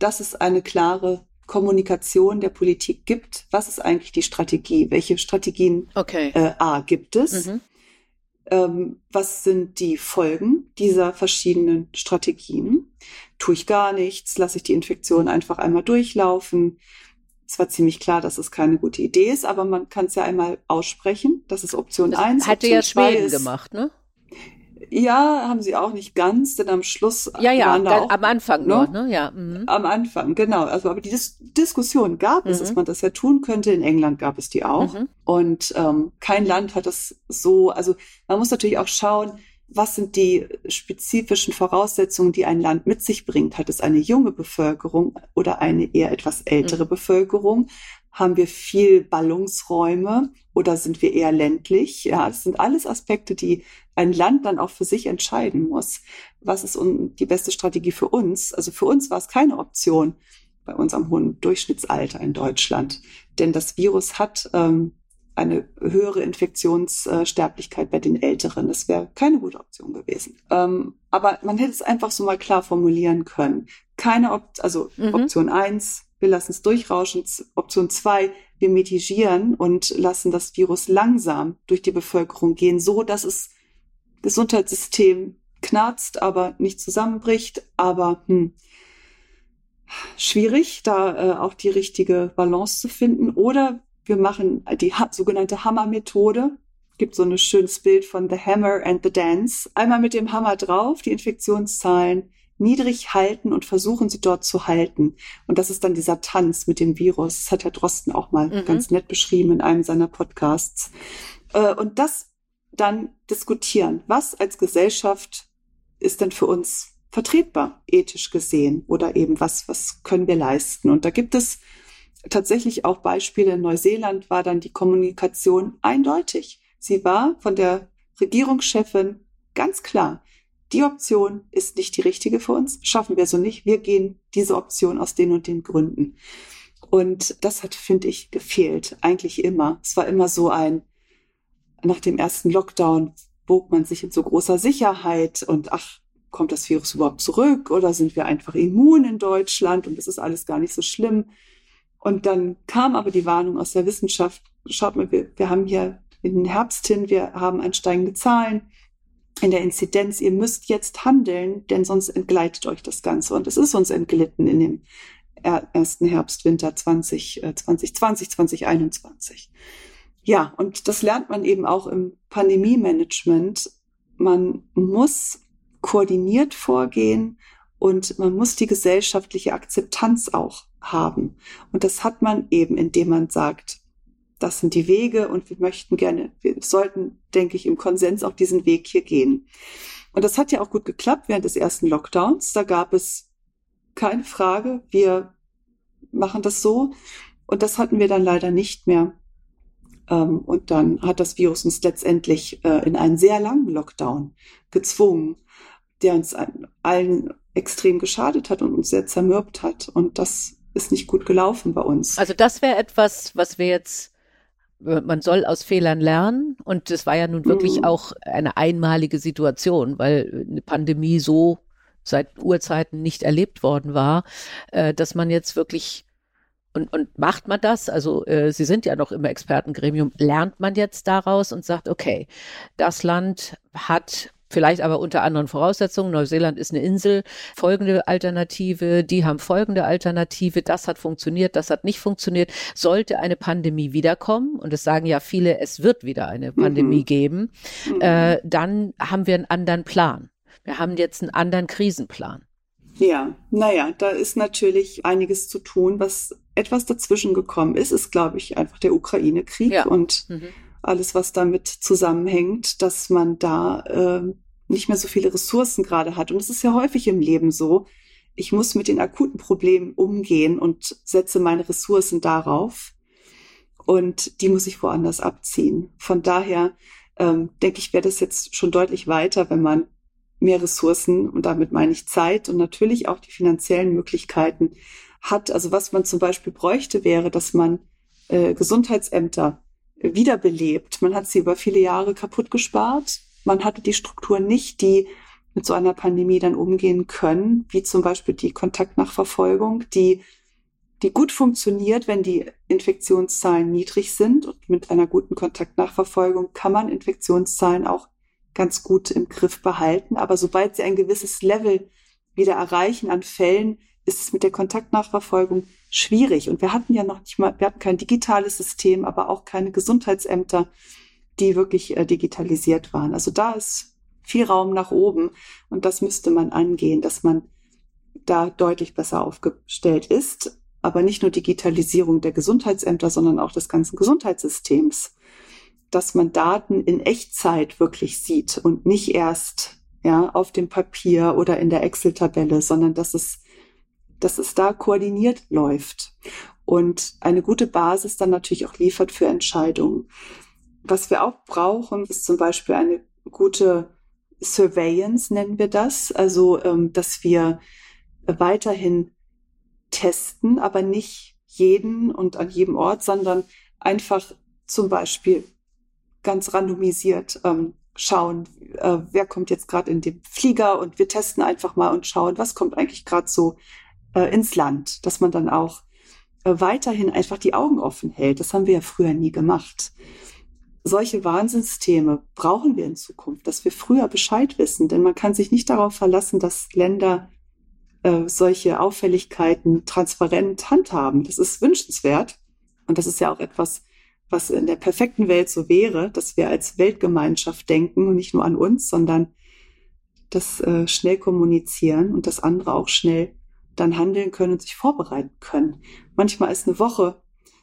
dass es eine klare Kommunikation der Politik gibt. Was ist eigentlich die Strategie? Welche Strategien gibt es? Mhm. Was sind die Folgen dieser verschiedenen Strategien? Tue ich gar nichts? Lasse ich die Infektion einfach einmal durchlaufen? Es war ziemlich klar, dass es keine gute Idee ist, aber man kann es ja einmal aussprechen. Das ist Option 1. Hatte ja Schweden gemacht, ne? Ja, haben sie auch nicht ganz, denn am Schluss waren da auch... am Anfang nur, ne? Ja. Mhm. Am Anfang, genau. Also, aber die Diskussion gab es, dass man das ja tun könnte. In England gab es die auch. Mhm. Und kein Land hat das so... Also man muss natürlich auch schauen, was sind die spezifischen Voraussetzungen, die ein Land mit sich bringt? Hat es eine junge Bevölkerung oder eine eher etwas ältere Bevölkerung? Haben wir viel Ballungsräume oder sind wir eher ländlich? Ja, das sind alles Aspekte, die ein Land dann auch für sich entscheiden muss. Was ist die beste Strategie für uns? Also für uns war es keine Option bei unserem hohen Durchschnittsalter in Deutschland. Denn das Virus hat... eine höhere Infektionssterblichkeit bei den Älteren. Das wäre keine gute Option gewesen. Aber man hätte es einfach so mal klar formulieren können. Option 1, wir lassen es durchrauschen. Option 2, wir mitigieren und lassen das Virus langsam durch die Bevölkerung gehen, so dass es Gesundheitssystem knarzt, aber nicht zusammenbricht. Aber schwierig, da auch die richtige Balance zu finden. Oder wir machen die sogenannte Hammer-Methode. Es gibt so ein schönes Bild von The Hammer and the Dance. Einmal mit dem Hammer drauf, die Infektionszahlen niedrig halten und versuchen, sie dort zu halten. Und das ist dann dieser Tanz mit dem Virus. Das hat Herr Drosten auch mal ganz nett beschrieben in einem seiner Podcasts. Und das dann diskutieren. Was als Gesellschaft ist denn für uns vertretbar, ethisch gesehen? Oder eben was können wir leisten? Und da gibt es tatsächlich auch Beispiele. In Neuseeland war dann die Kommunikation eindeutig. Sie war von der Regierungschefin ganz klar. Die Option ist nicht die richtige für uns. Schaffen wir so nicht. Wir gehen diese Option aus den und den Gründen. Und das hat, finde ich, gefehlt. Eigentlich immer. Es war immer so nach dem ersten Lockdown bog man sich in so großer Sicherheit und kommt das Virus überhaupt zurück? Oder sind wir einfach immun in Deutschland? Und das ist alles gar nicht so schlimm. Und dann kam aber die Warnung aus der Wissenschaft, schaut mal, wir haben hier in den Herbst hin, wir haben ansteigende Zahlen in der Inzidenz, ihr müsst jetzt handeln, denn sonst entgleitet euch das Ganze. Und es ist uns entglitten in dem ersten Herbst, Winter 2021. Ja, und das lernt man eben auch im Pandemie-Management. Man muss koordiniert vorgehen und man muss die gesellschaftliche Akzeptanz auch haben. Und das hat man eben, indem man sagt, das sind die Wege und wir sollten, denke ich, im Konsens auch diesen Weg hier gehen. Und das hat ja auch gut geklappt während des ersten Lockdowns. Da gab es keine Frage, wir machen das so. Und das hatten wir dann leider nicht mehr. Und dann hat das Virus uns letztendlich in einen sehr langen Lockdown gezwungen, der uns allen extrem geschadet hat und uns sehr zermürbt hat. Und das ist nicht gut gelaufen bei uns. Also das wäre etwas, was wir jetzt, man soll aus Fehlern lernen. Und es war ja nun wirklich auch eine einmalige Situation, weil eine Pandemie so seit Urzeiten nicht erlebt worden war, dass man jetzt wirklich, und macht man das, also Sie sind ja noch im Expertengremium, lernt man jetzt daraus und sagt, okay, das Land hat vielleicht aber unter anderen Voraussetzungen. Neuseeland ist eine Insel, folgende Alternative, die haben folgende Alternative, das hat funktioniert, das hat nicht funktioniert. Sollte eine Pandemie wiederkommen, und es sagen ja viele, es wird wieder eine Pandemie geben, dann haben wir einen anderen Plan. Wir haben jetzt einen anderen Krisenplan. Ja, da ist natürlich einiges zu tun, was etwas dazwischen gekommen ist, glaube ich, einfach der Ukraine-Krieg und alles, was damit zusammenhängt, dass man da nicht mehr so viele Ressourcen gerade hat. Und es ist ja häufig im Leben so, ich muss mit den akuten Problemen umgehen und setze meine Ressourcen darauf. Und die muss ich woanders abziehen. Von daher denke ich, wäre das jetzt schon deutlich weiter, wenn man mehr Ressourcen, und damit meine ich Zeit und natürlich auch die finanziellen Möglichkeiten hat. Also was man zum Beispiel bräuchte, wäre, dass man Gesundheitsämter wiederbelebt. Man hat sie über viele Jahre kaputt gespart. Man hatte die Strukturen nicht, die mit so einer Pandemie dann umgehen können, wie zum Beispiel die Kontaktnachverfolgung, die die gut funktioniert, wenn die Infektionszahlen niedrig sind. Und mit einer guten Kontaktnachverfolgung kann man Infektionszahlen auch ganz gut im Griff behalten. Aber sobald sie ein gewisses Level wieder erreichen an Fällen, ist es mit der Kontaktnachverfolgung schwierig. Und wir hatten ja noch nicht mal, wir hatten kein digitales System, aber auch keine Gesundheitsämter, die wirklich digitalisiert waren. Also da ist viel Raum nach oben und das müsste man angehen, dass man da deutlich besser aufgestellt ist. Aber nicht nur Digitalisierung der Gesundheitsämter, sondern auch des ganzen Gesundheitssystems, dass man Daten in Echtzeit wirklich sieht und nicht erst auf dem Papier oder in der Excel-Tabelle, sondern dass es da koordiniert läuft und eine gute Basis dann natürlich auch liefert für Entscheidungen. Was wir auch brauchen, ist zum Beispiel eine gute Surveillance, nennen wir das, also dass wir weiterhin testen, aber nicht jeden und an jedem Ort, sondern einfach zum Beispiel ganz randomisiert schauen, wer kommt jetzt gerade in den Flieger und wir testen einfach mal und schauen, was kommt eigentlich gerade so ins Land, dass man dann auch weiterhin einfach die Augen offen hält. Das haben wir ja früher nie gemacht. Solche Warnsysteme brauchen wir in Zukunft, dass wir früher Bescheid wissen, denn man kann sich nicht darauf verlassen, dass Länder solche Auffälligkeiten transparent handhaben. Das ist wünschenswert und das ist ja auch etwas, was in der perfekten Welt so wäre, dass wir als Weltgemeinschaft denken und nicht nur an uns, sondern das schnell kommunizieren und das andere auch schnell dann handeln können und sich vorbereiten können. Manchmal ist eine Woche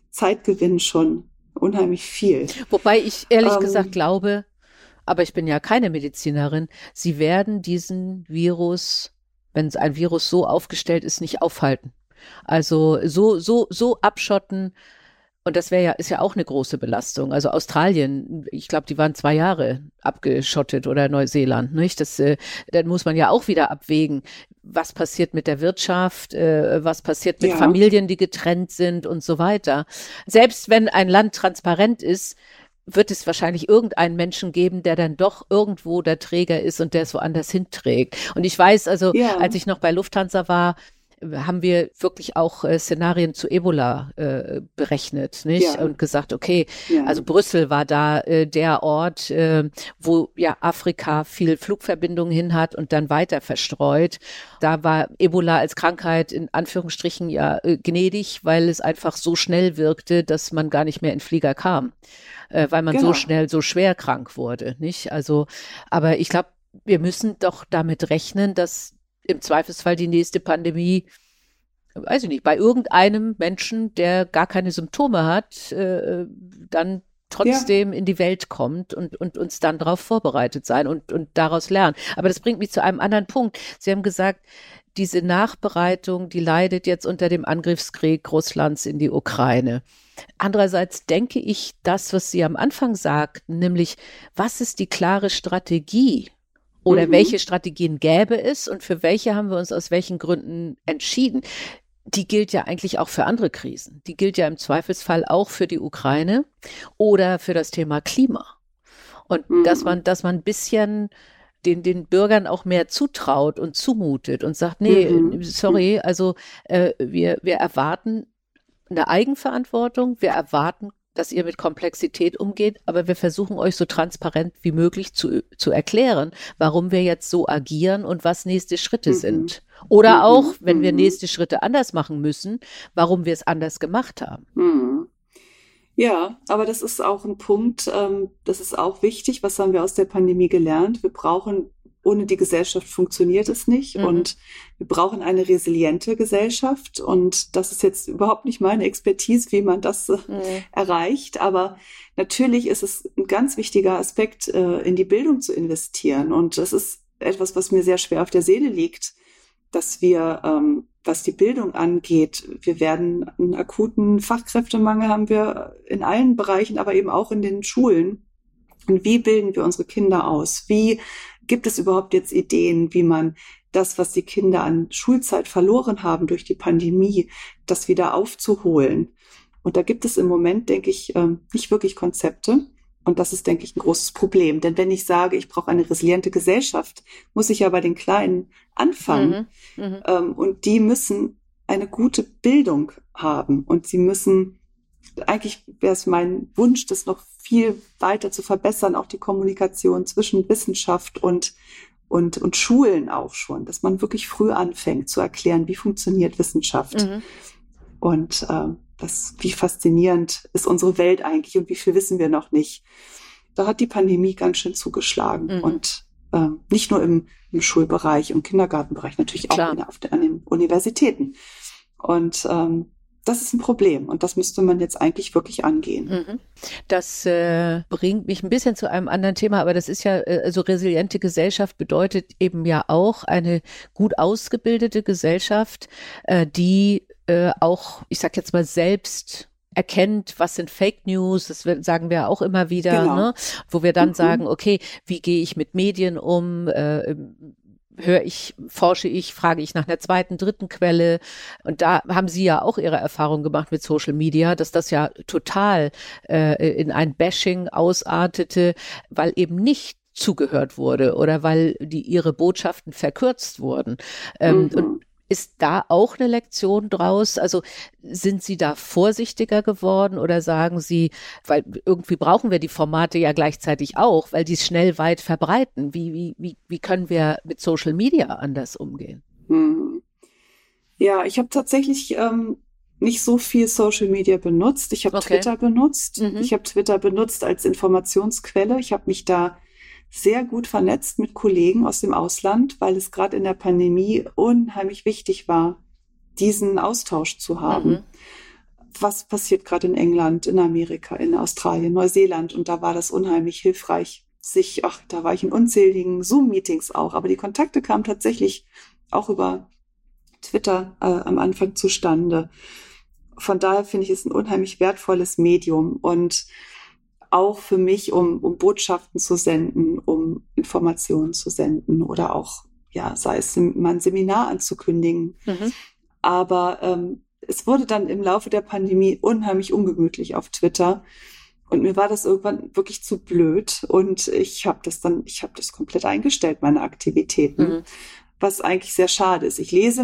Zeitgewinn schon unheimlich viel. Wobei ich ehrlich gesagt glaube, aber ich bin ja keine Medizinerin, sie werden diesen Virus, wenn ein Virus so aufgestellt ist, nicht aufhalten. Also so abschotten, und das ist ja auch eine große Belastung. Also Australien, ich glaube, die waren 2 Jahre abgeschottet oder Neuseeland, nicht? Das, dann muss man ja auch wieder abwägen, was passiert mit der Wirtschaft, was passiert mit Familien, die getrennt sind und so weiter. Selbst wenn ein Land transparent ist, wird es wahrscheinlich irgendeinen Menschen geben, der dann doch irgendwo der Träger ist und der es woanders hinträgt. Und ich weiß, also als ich noch bei Lufthansa war, haben wir wirklich auch Szenarien zu Ebola berechnet, nicht? Ja. Und gesagt, okay, also Brüssel war da der Ort, wo ja Afrika viel Flugverbindungen hin hat und dann weiter verstreut. Da war Ebola als Krankheit in Anführungsstrichen ja gnädig, weil es einfach so schnell wirkte, dass man gar nicht mehr in Flieger kam, weil man so schnell, so schwer krank wurde, nicht? Also, aber ich glaube, wir müssen doch damit rechnen, dass im Zweifelsfall die nächste Pandemie, weiß ich nicht, bei irgendeinem Menschen, der gar keine Symptome hat, dann trotzdem in die Welt kommt und uns dann darauf vorbereitet sein und daraus lernen. Aber das bringt mich zu einem anderen Punkt. Sie haben gesagt, diese Nachbereitung, die leidet jetzt unter dem Angriffskrieg Russlands in die Ukraine. Andererseits denke ich, das, was Sie am Anfang sagten, nämlich, was ist die klare Strategie? Oder welche Strategien gäbe es und für welche haben wir uns aus welchen Gründen entschieden? Die gilt ja eigentlich auch für andere Krisen. Die gilt ja im Zweifelsfall auch für die Ukraine oder für das Thema Klima. Und dass man ein bisschen den Bürgern auch mehr zutraut und zumutet und sagt, nee, sorry, also wir erwarten eine Eigenverantwortung, wir erwarten, dass ihr mit Komplexität umgeht, aber wir versuchen euch so transparent wie möglich zu erklären, warum wir jetzt so agieren und was nächste Schritte sind. Oder auch, wenn wir nächste Schritte anders machen müssen, warum wir es anders gemacht haben. Ja, aber das ist auch ein Punkt, das ist auch wichtig. Was haben wir aus der Pandemie gelernt? Wir brauchen, ohne die Gesellschaft funktioniert es nicht und wir brauchen eine resiliente Gesellschaft und das ist jetzt überhaupt nicht meine Expertise, wie man das erreicht, aber natürlich ist es ein ganz wichtiger Aspekt, in die Bildung zu investieren und das ist etwas, was mir sehr schwer auf der Seele liegt, dass wir, was die Bildung angeht, wir werden einen akuten Fachkräftemangel haben wir in allen Bereichen, aber eben auch in den Schulen. Und wie bilden wir unsere Kinder aus? Wie gibt es überhaupt jetzt Ideen, wie man das, was die Kinder an Schulzeit verloren haben durch die Pandemie, das wieder aufzuholen? Und da gibt es im Moment, denke ich, nicht wirklich Konzepte. Und das ist, denke ich, ein großes Problem. Denn wenn ich sage, ich brauche eine resiliente Gesellschaft, muss ich ja bei den Kleinen anfangen. Und die müssen eine gute Bildung haben. Und sie müssen, eigentlich wäre es mein Wunsch, das noch viel weiter zu verbessern, auch die Kommunikation zwischen Wissenschaft und Schulen auch schon, dass man wirklich früh anfängt zu erklären, wie funktioniert Wissenschaft. Mhm. Und wie faszinierend ist unsere Welt eigentlich und wie viel wissen wir noch nicht. Da hat die Pandemie ganz schön zugeschlagen. Mhm. Und nicht nur im Schulbereich, im Kindergartenbereich, natürlich Klar. auch an den Universitäten. Und das ist ein Problem und das müsste man jetzt eigentlich wirklich angehen. Mhm. Das bringt mich ein bisschen zu einem anderen Thema, aber das ist ja, also resiliente Gesellschaft bedeutet eben ja auch eine gut ausgebildete Gesellschaft, die auch, ich sag jetzt mal, selbst erkennt, was sind Fake News, das sagen wir auch immer wieder, genau. ne? Wo wir dann mhm. sagen, okay, wie gehe ich mit Medien um, höre ich, forsche ich, frage ich nach einer zweiten, dritten Quelle. Und da haben Sie ja auch Ihre Erfahrung gemacht mit Social Media, dass das ja total in ein Bashing ausartete, weil eben nicht zugehört wurde oder weil ihre Botschaften verkürzt wurden. Mhm. Und ist da auch eine Lektion draus? Also sind Sie da vorsichtiger geworden oder sagen Sie, weil irgendwie brauchen wir die Formate ja gleichzeitig auch, weil die es schnell weit verbreiten. Wie können wir mit Social Media anders umgehen? Hm. Ja, ich habe tatsächlich nicht so viel Social Media benutzt. Ich habe Twitter benutzt. Mhm. Ich habe Twitter benutzt als Informationsquelle. Ich habe mich da sehr gut vernetzt mit Kollegen aus dem Ausland, weil es gerade in der Pandemie unheimlich wichtig war, diesen Austausch zu haben. Mhm. Was passiert gerade in England, in Amerika, in Australien, Neuseeland? Und da war das unheimlich hilfreich. Da war ich in unzähligen Zoom-Meetings auch, aber die Kontakte kamen tatsächlich auch über Twitter am Anfang zustande. Von daher finde ich es ein unheimlich wertvolles Medium und auch für mich, um Botschaften zu senden, um Informationen zu senden oder auch, ja, sei es mal ein Seminar anzukündigen. Mhm. Aber es wurde dann im Laufe der Pandemie unheimlich ungemütlich auf Twitter. Und mir war das irgendwann wirklich zu blöd. Und ich habe das komplett eingestellt, meine Aktivitäten. Mhm. Was eigentlich sehr schade ist. Ich lese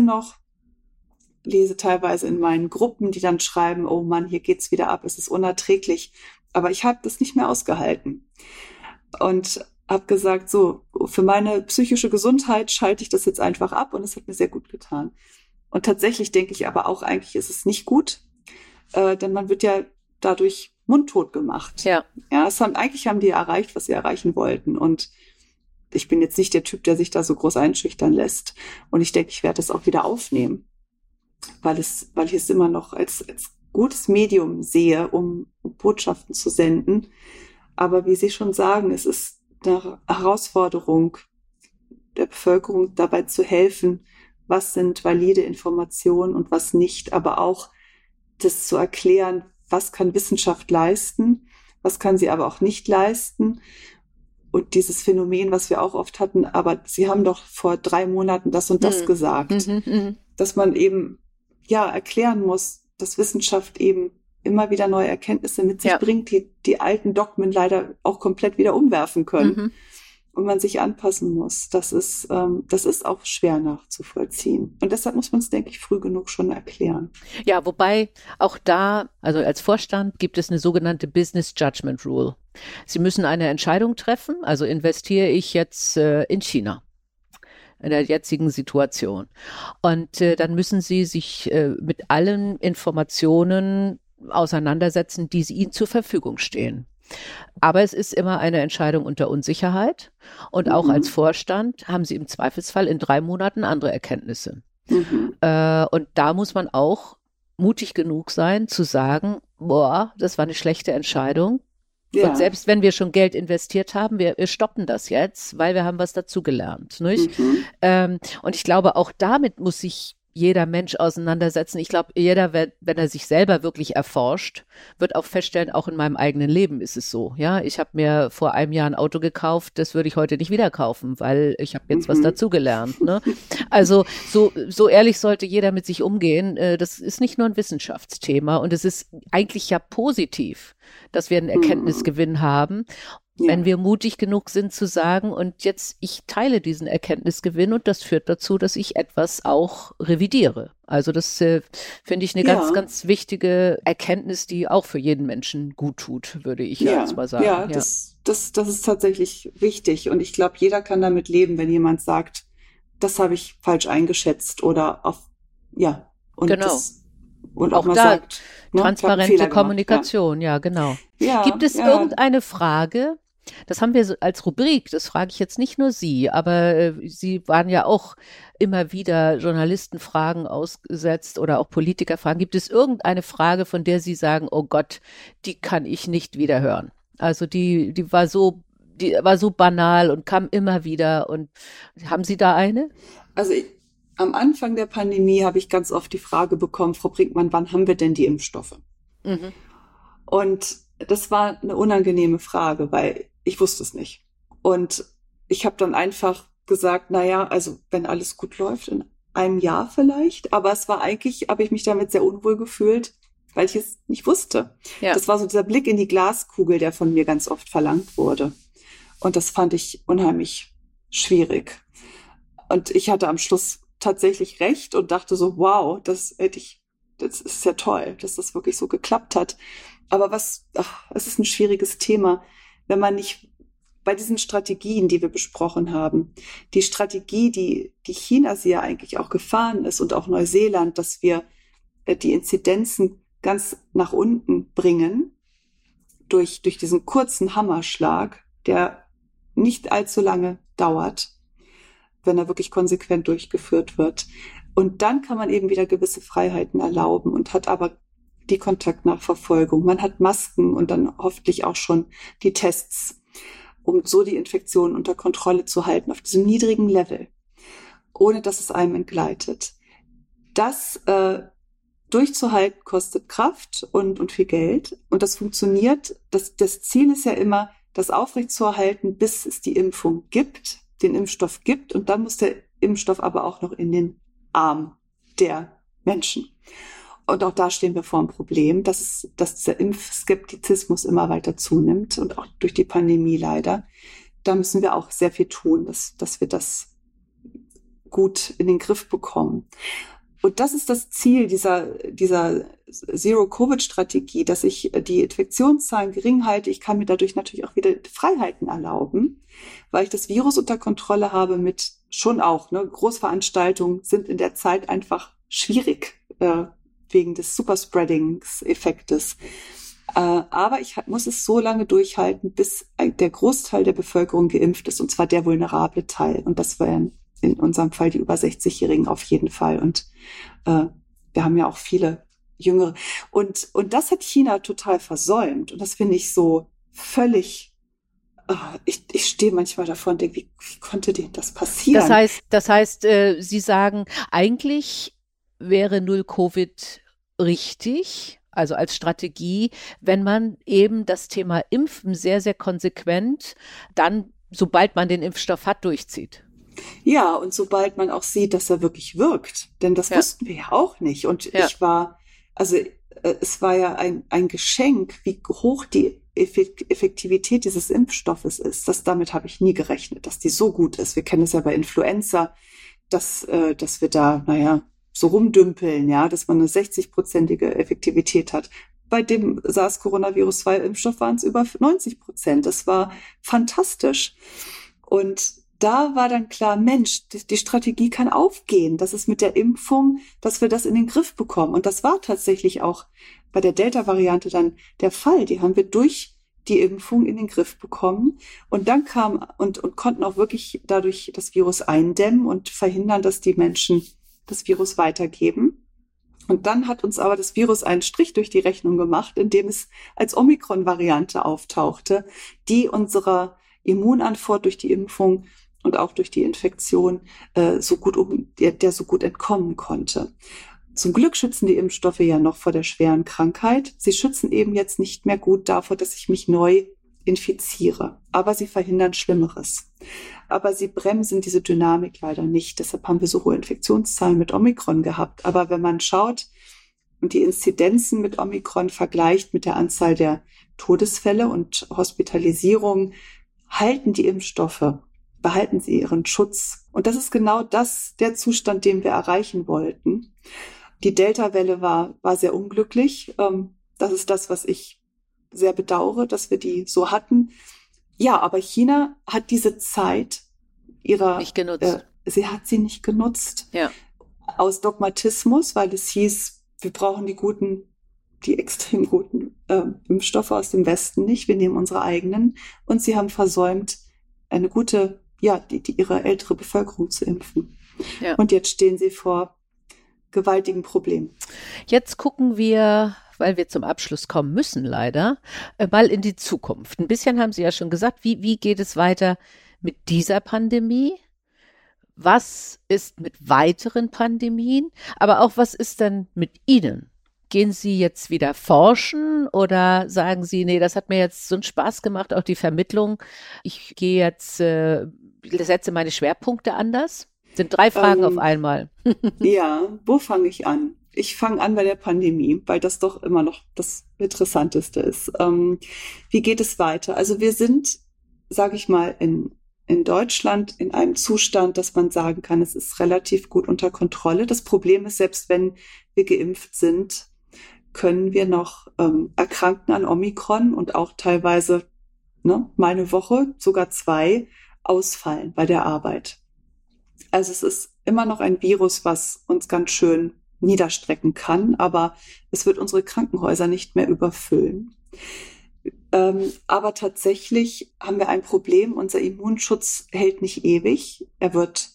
teilweise in meinen Gruppen, die dann schreiben, oh Mann, hier geht's wieder ab, es ist unerträglich. Aber ich habe das nicht mehr ausgehalten und habe gesagt, so, für meine psychische Gesundheit schalte ich das jetzt einfach ab und es hat mir sehr gut getan. Und tatsächlich denke ich aber auch, eigentlich ist es nicht gut, denn man wird ja dadurch mundtot gemacht. Ja, eigentlich haben die erreicht, was sie erreichen wollten und ich bin jetzt nicht der Typ, der sich da so groß einschüchtern lässt und ich denke, ich werde das auch wieder aufnehmen, weil ich es immer noch als gutes Medium sehe, um Botschaften zu senden. Aber wie Sie schon sagen, es ist eine Herausforderung der Bevölkerung, dabei zu helfen, was sind valide Informationen und was nicht, aber auch das zu erklären, was kann Wissenschaft leisten, was kann sie aber auch nicht leisten. Und dieses Phänomen, was wir auch oft hatten, aber Sie haben doch vor 3 Monaten das und das gesagt, dass man eben ja erklären muss, dass Wissenschaft eben immer wieder neue Erkenntnisse mit sich bringt, die alten Dogmen leider auch komplett wieder umwerfen können und man sich anpassen muss. Das ist auch schwer nachzuvollziehen. Und deshalb muss man es, denke ich, früh genug schon erklären. Ja, wobei auch da, also als Vorstand gibt es eine sogenannte Business Judgment Rule. Sie müssen eine Entscheidung treffen, also investiere ich jetzt in China in der jetzigen Situation. Und dann müssen Sie sich mit allen Informationen auseinandersetzen, die Ihnen zur Verfügung stehen. Aber es ist immer eine Entscheidung unter Unsicherheit. Und auch als Vorstand haben Sie im Zweifelsfall in 3 Monaten andere Erkenntnisse. Mhm. Und da muss man auch mutig genug sein, zu sagen, boah, das war eine schlechte Entscheidung. Ja. Und selbst wenn wir schon Geld investiert haben, wir stoppen das jetzt, weil wir haben was dazugelernt. Und ich glaube, auch damit muss sich jeder Mensch auseinandersetzen. Ich glaube, jeder, wenn er sich selber wirklich erforscht, wird auch feststellen, auch in meinem eigenen Leben ist es so. Ja, ich habe mir vor einem Jahr ein Auto gekauft, das würde ich heute nicht wieder kaufen, weil ich habe jetzt was dazugelernt. Ne? Also so ehrlich sollte jeder mit sich umgehen. Das ist nicht nur ein Wissenschaftsthema und es ist eigentlich ja positiv, dass wir einen Erkenntnisgewinn haben. Ja. Wenn wir mutig genug sind zu sagen, und jetzt, ich teile diesen Erkenntnisgewinn und das führt dazu, dass ich etwas auch revidiere. Also das finde ich eine ganz, ganz wichtige Erkenntnis, die auch für jeden Menschen gut tut, würde ich jetzt mal sagen. Ja, das ist tatsächlich wichtig und ich glaube, jeder kann damit leben, wenn jemand sagt, das habe ich falsch eingeschätzt oder auf, und genau. Und auch da sagt, transparente Kommunikation, genau. Ja, gibt es irgendeine Frage? Das haben wir als Rubrik, das frage ich jetzt nicht nur Sie, aber Sie waren ja auch immer wieder Journalistenfragen ausgesetzt oder auch Politikerfragen. Gibt es irgendeine Frage, von der Sie sagen, oh Gott, die kann ich nicht wieder hören? Also die war so banal und kam immer wieder. Und haben Sie da eine? Also am Anfang der Pandemie habe ich ganz oft die Frage bekommen, Frau Brinkmann, wann haben wir denn die Impfstoffe? Mhm. Und das war eine unangenehme Frage, weil ich wusste es nicht. Und ich habe dann einfach gesagt, also wenn alles gut läuft, in einem Jahr vielleicht. Aber es war eigentlich, habe ich mich damit sehr unwohl gefühlt, weil ich es nicht wusste. Ja. Das war so dieser Blick in die Glaskugel, der von mir ganz oft verlangt wurde. Und das fand ich unheimlich schwierig. Und ich hatte am Schluss tatsächlich recht und dachte so, wow, das ist ja toll, dass das wirklich so geklappt hat. Aber es ist ein schwieriges Thema, wenn man nicht bei diesen Strategien, die wir besprochen haben, die Strategie, die Chinas ja eigentlich auch gefahren ist und auch Neuseeland, dass wir die Inzidenzen ganz nach unten bringen durch diesen kurzen Hammerschlag, der nicht allzu lange dauert, wenn er wirklich konsequent durchgeführt wird. Und dann kann man eben wieder gewisse Freiheiten erlauben und hat aber die Kontaktnachverfolgung. Man hat Masken und dann hoffentlich auch schon die Tests, um so die Infektion unter Kontrolle zu halten, auf diesem niedrigen Level, ohne dass es einem entgleitet. Das durchzuhalten kostet Kraft und viel Geld. Und das funktioniert. Das Ziel ist ja immer, das aufrechtzuerhalten, bis es die Impfung gibt, den Impfstoff gibt. Und dann muss der Impfstoff aber auch noch in den Arm der Menschen. Und auch da stehen wir vor einem Problem, dass dieser Impfskeptizismus immer weiter zunimmt und auch durch die Pandemie leider. Da müssen wir auch sehr viel tun, dass wir das gut in den Griff bekommen. Und das ist das Ziel dieser Zero-Covid-Strategie, dass ich die Infektionszahlen gering halte. Ich kann mir dadurch natürlich auch wieder Freiheiten erlauben, weil ich das Virus unter Kontrolle habe mit schon auch, Großveranstaltungen sind in der Zeit einfach schwierig, wegen des Superspreadings-Effektes. Aber ich muss es so lange durchhalten, bis der Großteil der Bevölkerung geimpft ist, und zwar der vulnerable Teil. Und das wären in unserem Fall die über 60-Jährigen auf jeden Fall. Und wir haben ja auch viele Jüngere. Und das hat China total versäumt. Und das finde ich so völlig... Ich stehe manchmal davor und denke, wie konnte denen das passieren? Das heißt, Sie sagen, eigentlich wäre Null-Covid richtig, also als Strategie, wenn man eben das Thema Impfen sehr, sehr konsequent dann, sobald man den Impfstoff hat, durchzieht. Ja, und sobald man auch sieht, dass er wirklich wirkt, denn das wussten wir ja auch nicht. Und es war ja ein Geschenk, wie hoch die Effektivität dieses Impfstoffes ist. Damit habe ich nie gerechnet, dass die so gut ist. Wir kennen es ja bei Influenza, dass wir da, so rumdümpeln, dass man eine 60-prozentige Effektivität hat. Bei dem SARS-CoV-2-Impfstoff waren es über 90%. Das war fantastisch. Und da war dann klar, Mensch, die Strategie kann aufgehen. Das ist mit der Impfung, dass wir das in den Griff bekommen. Und das war tatsächlich auch bei der Delta-Variante dann der Fall. Die haben wir durch die Impfung in den Griff bekommen. Und dann kam und konnten auch wirklich dadurch das Virus eindämmen und verhindern, dass die Menschen das Virus weitergeben. Und dann hat uns aber das Virus einen Strich durch die Rechnung gemacht, indem es als Omikron-Variante auftauchte, die unserer Immunantwort durch die Impfung und auch durch die Infektion so gut entkommen konnte. Zum Glück schützen die Impfstoffe ja noch vor der schweren Krankheit. Sie schützen eben jetzt nicht mehr gut davor, dass ich mich neu infiziere. Aber sie verhindern Schlimmeres. Aber sie bremsen diese Dynamik leider nicht. Deshalb haben wir so hohe Infektionszahlen mit Omikron gehabt. Aber wenn man schaut und die Inzidenzen mit Omikron vergleicht mit der Anzahl der Todesfälle und Hospitalisierungen halten die Impfstoffe, behalten sie ihren Schutz. Und das ist genau der Zustand, den wir erreichen wollten. Die Delta-Welle war sehr unglücklich. Das ist das, was ich sehr bedauere, dass wir die so hatten. Ja, aber China hat diese Zeit nicht genutzt. Sie hat sie nicht genutzt. Ja. Aus Dogmatismus, weil es hieß, wir brauchen die extrem guten Impfstoffe aus dem Westen nicht. Wir nehmen unsere eigenen. Und sie haben versäumt, eine gute, ihre ältere Bevölkerung zu impfen. Ja. Und jetzt stehen sie vor gewaltigen Problemen. Jetzt gucken wir, weil wir zum Abschluss kommen müssen leider, mal in die Zukunft. Ein bisschen haben Sie ja schon gesagt, wie geht es weiter mit dieser Pandemie? Was ist mit weiteren Pandemien? Aber auch, was ist denn mit Ihnen? Gehen Sie jetzt wieder forschen oder sagen Sie, nee, das hat mir jetzt so einen Spaß gemacht, auch die Vermittlung. Ich gehe jetzt, setze meine Schwerpunkte anders? Das sind 3 Fragen auf einmal. Ja, wo fange ich an? Ich fange an bei der Pandemie, weil das doch immer noch das Interessanteste ist. Wie geht es weiter? Also wir sind, sage ich mal, in Deutschland in einem Zustand, dass man sagen kann, es ist relativ gut unter Kontrolle. Das Problem ist, selbst wenn wir geimpft sind, können wir noch erkranken an Omikron und auch teilweise mal eine Woche, sogar 2, ausfallen bei der Arbeit. Also es ist immer noch ein Virus, was uns ganz schön niederstrecken kann, aber es wird unsere Krankenhäuser nicht mehr überfüllen. Aber tatsächlich haben wir ein Problem. Unser Immunschutz hält nicht ewig. Er wird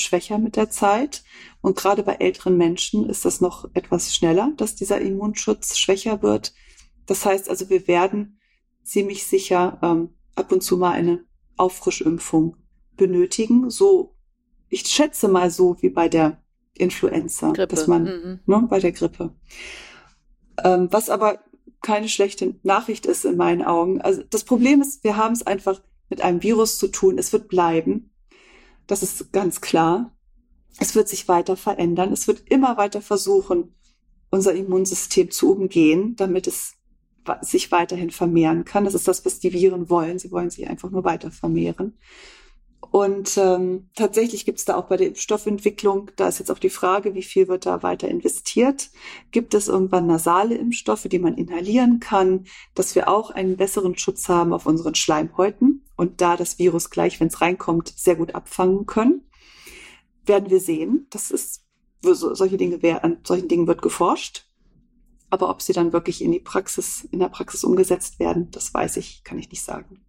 schwächer mit der Zeit. Und gerade bei älteren Menschen ist das noch etwas schneller, dass dieser Immunschutz schwächer wird. Das heißt also, wir werden ziemlich sicher ab und zu mal eine Auffrischimpfung benötigen. So, ich schätze mal so wie bei der Influenza, dass man bei der Grippe. Was aber keine schlechte Nachricht ist in meinen Augen. Also das Problem ist, wir haben es einfach mit einem Virus zu tun. Es wird bleiben. Das ist ganz klar. Es wird sich weiter verändern. Es wird immer weiter versuchen, unser Immunsystem zu umgehen, damit es sich weiterhin vermehren kann. Das ist das, was die Viren wollen. Sie wollen sich einfach nur weiter vermehren. Und tatsächlich gibt es da auch bei der Impfstoffentwicklung, da ist jetzt auch die Frage, wie viel wird da weiter investiert? Gibt es irgendwann nasale Impfstoffe, die man inhalieren kann, dass wir auch einen besseren Schutz haben auf unseren Schleimhäuten und da das Virus gleich, wenn es reinkommt, sehr gut abfangen können? Werden wir sehen. An solchen Dingen wird geforscht. Aber ob sie dann wirklich in der Praxis umgesetzt werden, das weiß ich, kann ich nicht sagen.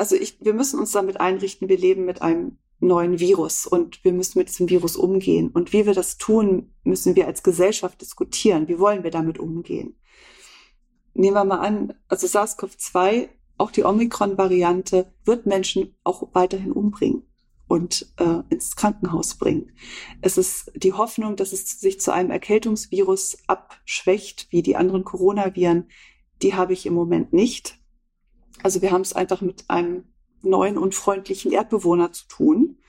Also wir müssen uns damit einrichten, wir leben mit einem neuen Virus und wir müssen mit diesem Virus umgehen. Und wie wir das tun, müssen wir als Gesellschaft diskutieren. Wie wollen wir damit umgehen? Nehmen wir mal an, also SARS-CoV-2, auch die Omikron-Variante, wird Menschen auch weiterhin umbringen und ins Krankenhaus bringen. Es ist die Hoffnung, dass es sich zu einem Erkältungsvirus abschwächt, wie die anderen Coronaviren, die habe ich im Moment nicht. Also wir haben es einfach mit einem neuen, unfreundlichen Erdbewohner zu tun,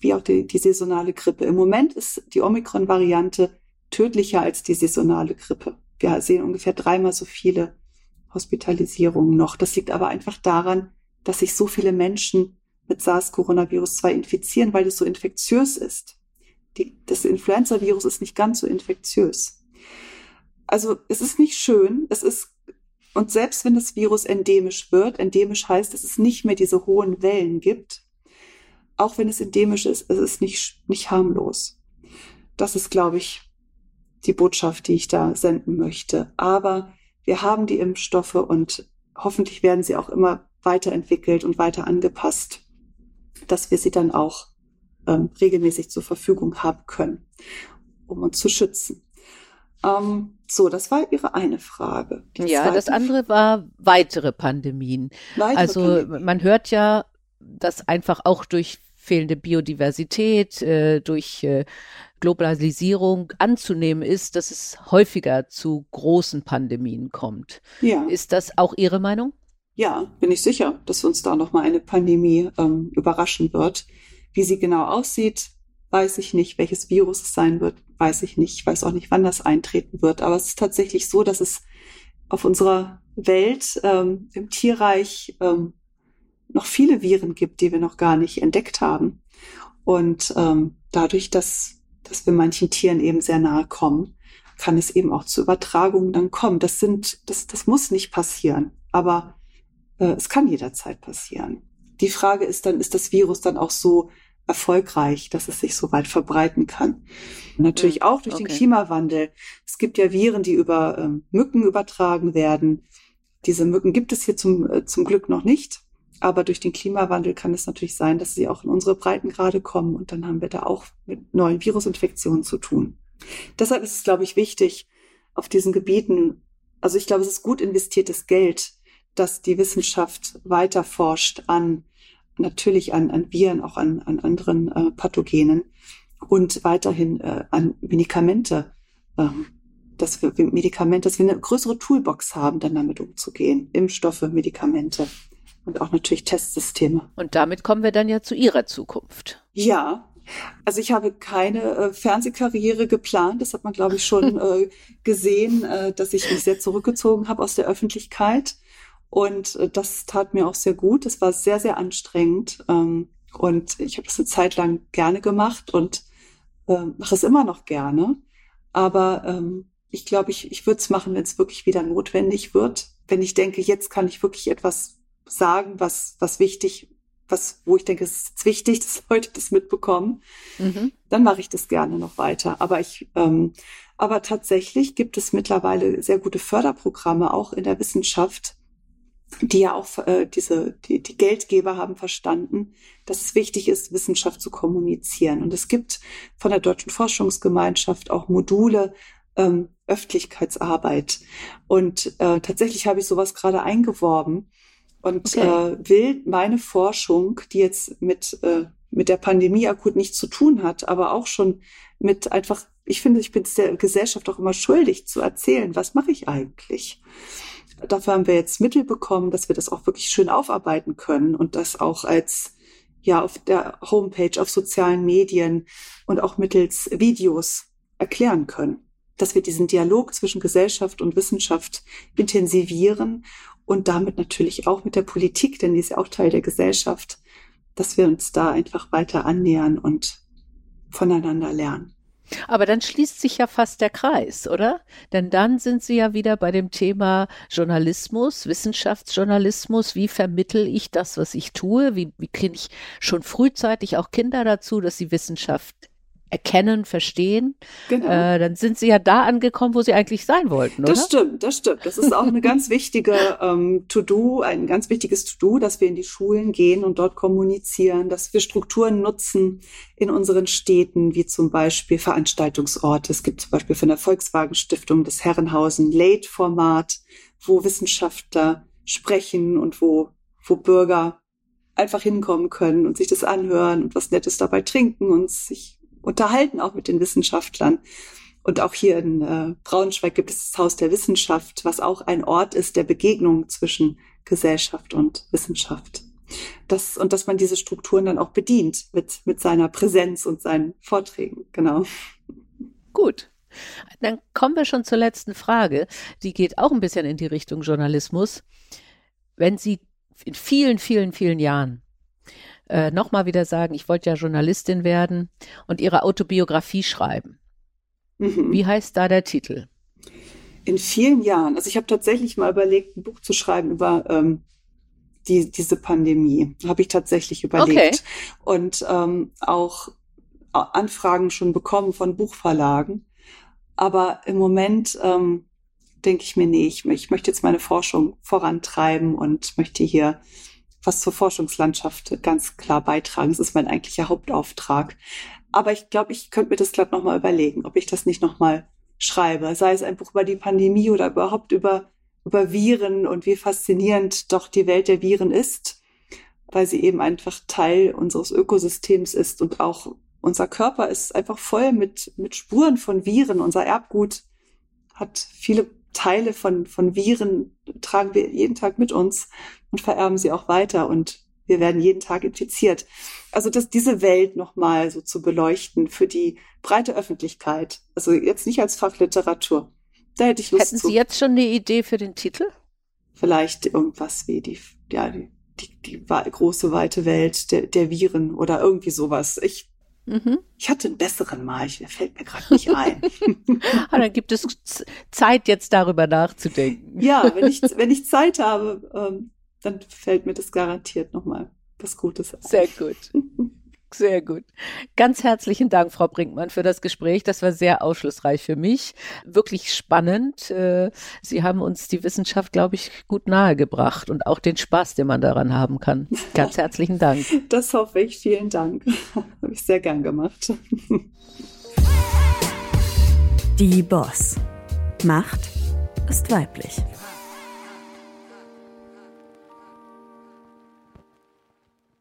wie auch die saisonale Grippe. Im Moment ist die Omikron-Variante tödlicher als die saisonale Grippe. Wir sehen ungefähr 3-mal so viele Hospitalisierungen noch. Das liegt aber einfach daran, dass sich so viele Menschen mit SARS-CoV-2 infizieren, weil es so infektiös ist. Das Influenza-Virus ist nicht ganz so infektiös. Also es ist nicht schön, Und selbst wenn das Virus endemisch wird, endemisch heißt, dass es nicht mehr diese hohen Wellen gibt, auch wenn es endemisch ist, es ist nicht harmlos. Das ist, glaube ich, die Botschaft, die ich da senden möchte. Aber wir haben die Impfstoffe und hoffentlich werden sie auch immer weiterentwickelt und weiter angepasst, dass wir sie dann auch regelmäßig zur Verfügung haben können, um uns zu schützen. So, das war Ihre eine Frage. Das andere war weitere Pandemien. Man hört ja, dass einfach auch durch fehlende Biodiversität, durch Globalisierung anzunehmen ist, dass es häufiger zu großen Pandemien kommt. Ja. Ist das auch Ihre Meinung? Ja, bin ich sicher, dass uns da nochmal eine Pandemie überraschen wird. Wie sie genau aussieht, weiß ich nicht. Welches Virus es sein wird, weiß ich nicht. Ich weiß auch nicht, wann das eintreten wird. Aber es ist tatsächlich so, dass es auf unserer Welt im Tierreich noch viele Viren gibt, die wir noch gar nicht entdeckt haben. Und dadurch, dass wir manchen Tieren eben sehr nahe kommen, kann es eben auch zu Übertragungen dann kommen. Das muss nicht passieren, aber es kann jederzeit passieren. Die Frage ist dann, ist das Virus dann auch so erfolgreich, dass es sich so weit verbreiten kann? Natürlich auch durch den Klimawandel. Es gibt ja Viren, die über Mücken übertragen werden. Diese Mücken gibt es hier zum Glück noch nicht. Aber durch den Klimawandel kann es natürlich sein, dass sie auch in unsere Breitengrade kommen. Und dann haben wir da auch mit neuen Virusinfektionen zu tun. Deshalb ist es, glaube ich, wichtig, auf diesen Gebieten, also ich glaube, es ist gut investiertes Geld, dass die Wissenschaft weiter forscht an Viren, auch an anderen Pathogenen und weiterhin an Medikamente, dass wir eine größere Toolbox haben, dann damit umzugehen. Impfstoffe, Medikamente und auch natürlich Testsysteme. Und damit kommen wir dann ja zu Ihrer Zukunft. Ja. Also ich habe keine Fernsehkarriere geplant. Das hat man, glaube ich, schon gesehen, dass ich mich sehr zurückgezogen habe aus der Öffentlichkeit. Und das tat mir auch sehr gut. Das war sehr, sehr anstrengend. Und ich habe das eine Zeit lang gerne gemacht und mache es immer noch gerne. Aber ich glaube, ich würde es machen, wenn es wirklich wieder notwendig wird. Wenn ich denke, jetzt kann ich wirklich etwas sagen, was wichtig ist. Wo ich denke, es ist wichtig, dass Leute das mitbekommen, dann mache ich das gerne noch weiter. Aber aber tatsächlich gibt es mittlerweile sehr gute Förderprogramme, auch in der Wissenschaft, die ja auch die Geldgeber haben verstanden, dass es wichtig ist, Wissenschaft zu kommunizieren. Und es gibt von der Deutschen Forschungsgemeinschaft auch Module, Öffentlichkeitsarbeit. Und tatsächlich habe ich sowas gerade eingeworben. Und will meine Forschung, die jetzt mit der Pandemie akut nichts zu tun hat, aber auch schon mit einfach, ich finde, ich bin der Gesellschaft auch immer schuldig zu erzählen, was mache ich eigentlich? Dafür haben wir jetzt Mittel bekommen, dass wir das auch wirklich schön aufarbeiten können und das auch auf der Homepage, auf sozialen Medien und auch mittels Videos erklären können. Dass wir diesen Dialog zwischen Gesellschaft und Wissenschaft intensivieren und damit natürlich auch mit der Politik, denn die ist ja auch Teil der Gesellschaft, dass wir uns da einfach weiter annähern und voneinander lernen. Aber dann schließt sich ja fast der Kreis, oder? Denn dann sind Sie ja wieder bei dem Thema Journalismus, Wissenschaftsjournalismus. Wie vermittle ich das, was ich tue? Wie kriege ich schon frühzeitig auch Kinder dazu, dass sie Wissenschaft erkennen, verstehen, dann sind Sie ja da angekommen, wo Sie eigentlich sein wollten, oder? Das stimmt. Das ist auch eine ganz wichtige ein ganz wichtiges To-Do, dass wir in die Schulen gehen und dort kommunizieren, dass wir Strukturen nutzen in unseren Städten, wie zum Beispiel Veranstaltungsorte. Es gibt zum Beispiel von der Volkswagen-Stiftung das Herrenhausen Late-Format, wo Wissenschaftler sprechen und wo Bürger einfach hinkommen können und sich das anhören und was Nettes dabei trinken und sich unterhalten auch mit den Wissenschaftlern. Und auch hier in Braunschweig gibt es das Haus der Wissenschaft, was auch ein Ort ist der Begegnung zwischen Gesellschaft und Wissenschaft. Und dass man diese Strukturen dann auch bedient mit seiner Präsenz und seinen Vorträgen. Genau. Gut. Dann kommen wir schon zur letzten Frage. Die geht auch ein bisschen in die Richtung Journalismus. Wenn Sie in vielen, vielen, vielen Jahren nochmal wieder sagen, ich wollte ja Journalistin werden und Ihre Autobiografie schreiben. Mhm. Wie heißt da der Titel? In vielen Jahren. Also ich habe tatsächlich mal überlegt, ein Buch zu schreiben über diese Pandemie. Habe ich tatsächlich überlegt. Okay. Und auch Anfragen schon bekommen von Buchverlagen. Aber im Moment denke ich mir, nee, ich möchte jetzt meine Forschung vorantreiben und möchte hier was zur Forschungslandschaft ganz klar beitragen. Das ist mein eigentlicher Hauptauftrag. Aber ich glaube, ich könnte mir das glatt nochmal überlegen, ob ich das nicht nochmal schreibe. Sei es ein Buch über die Pandemie oder überhaupt über Viren und wie faszinierend doch die Welt der Viren ist, weil sie eben einfach Teil unseres Ökosystems ist und auch unser Körper ist einfach voll mit Spuren von Viren. Unser Erbgut hat viele Teile von Viren, tragen wir jeden Tag mit uns und vererben sie auch weiter und wir werden jeden Tag infiziert. Also diese Welt nochmal so zu beleuchten für die breite Öffentlichkeit, also jetzt nicht als Fachliteratur, Da hätte ich Lust zu. Hätten Sie jetzt schon eine Idee für den Titel? Vielleicht irgendwas wie die große weite Welt der Viren oder irgendwie sowas. Ich hatte einen besseren Mal, der fällt mir gerade nicht ein. Ah, dann gibt es Zeit, jetzt darüber nachzudenken. Ja, wenn ich Zeit habe, dann fällt mir das garantiert nochmal was Gutes ein. Sehr gut. Sehr gut. Ganz herzlichen Dank, Frau Brinkmann, für das Gespräch. Das war sehr aufschlussreich für mich. Wirklich spannend. Sie haben uns die Wissenschaft, glaube ich, gut nahegebracht und auch den Spaß, den man daran haben kann. Ganz herzlichen Dank. Das hoffe ich. Vielen Dank. Habe ich sehr gern gemacht. Die Boss. Macht ist weiblich.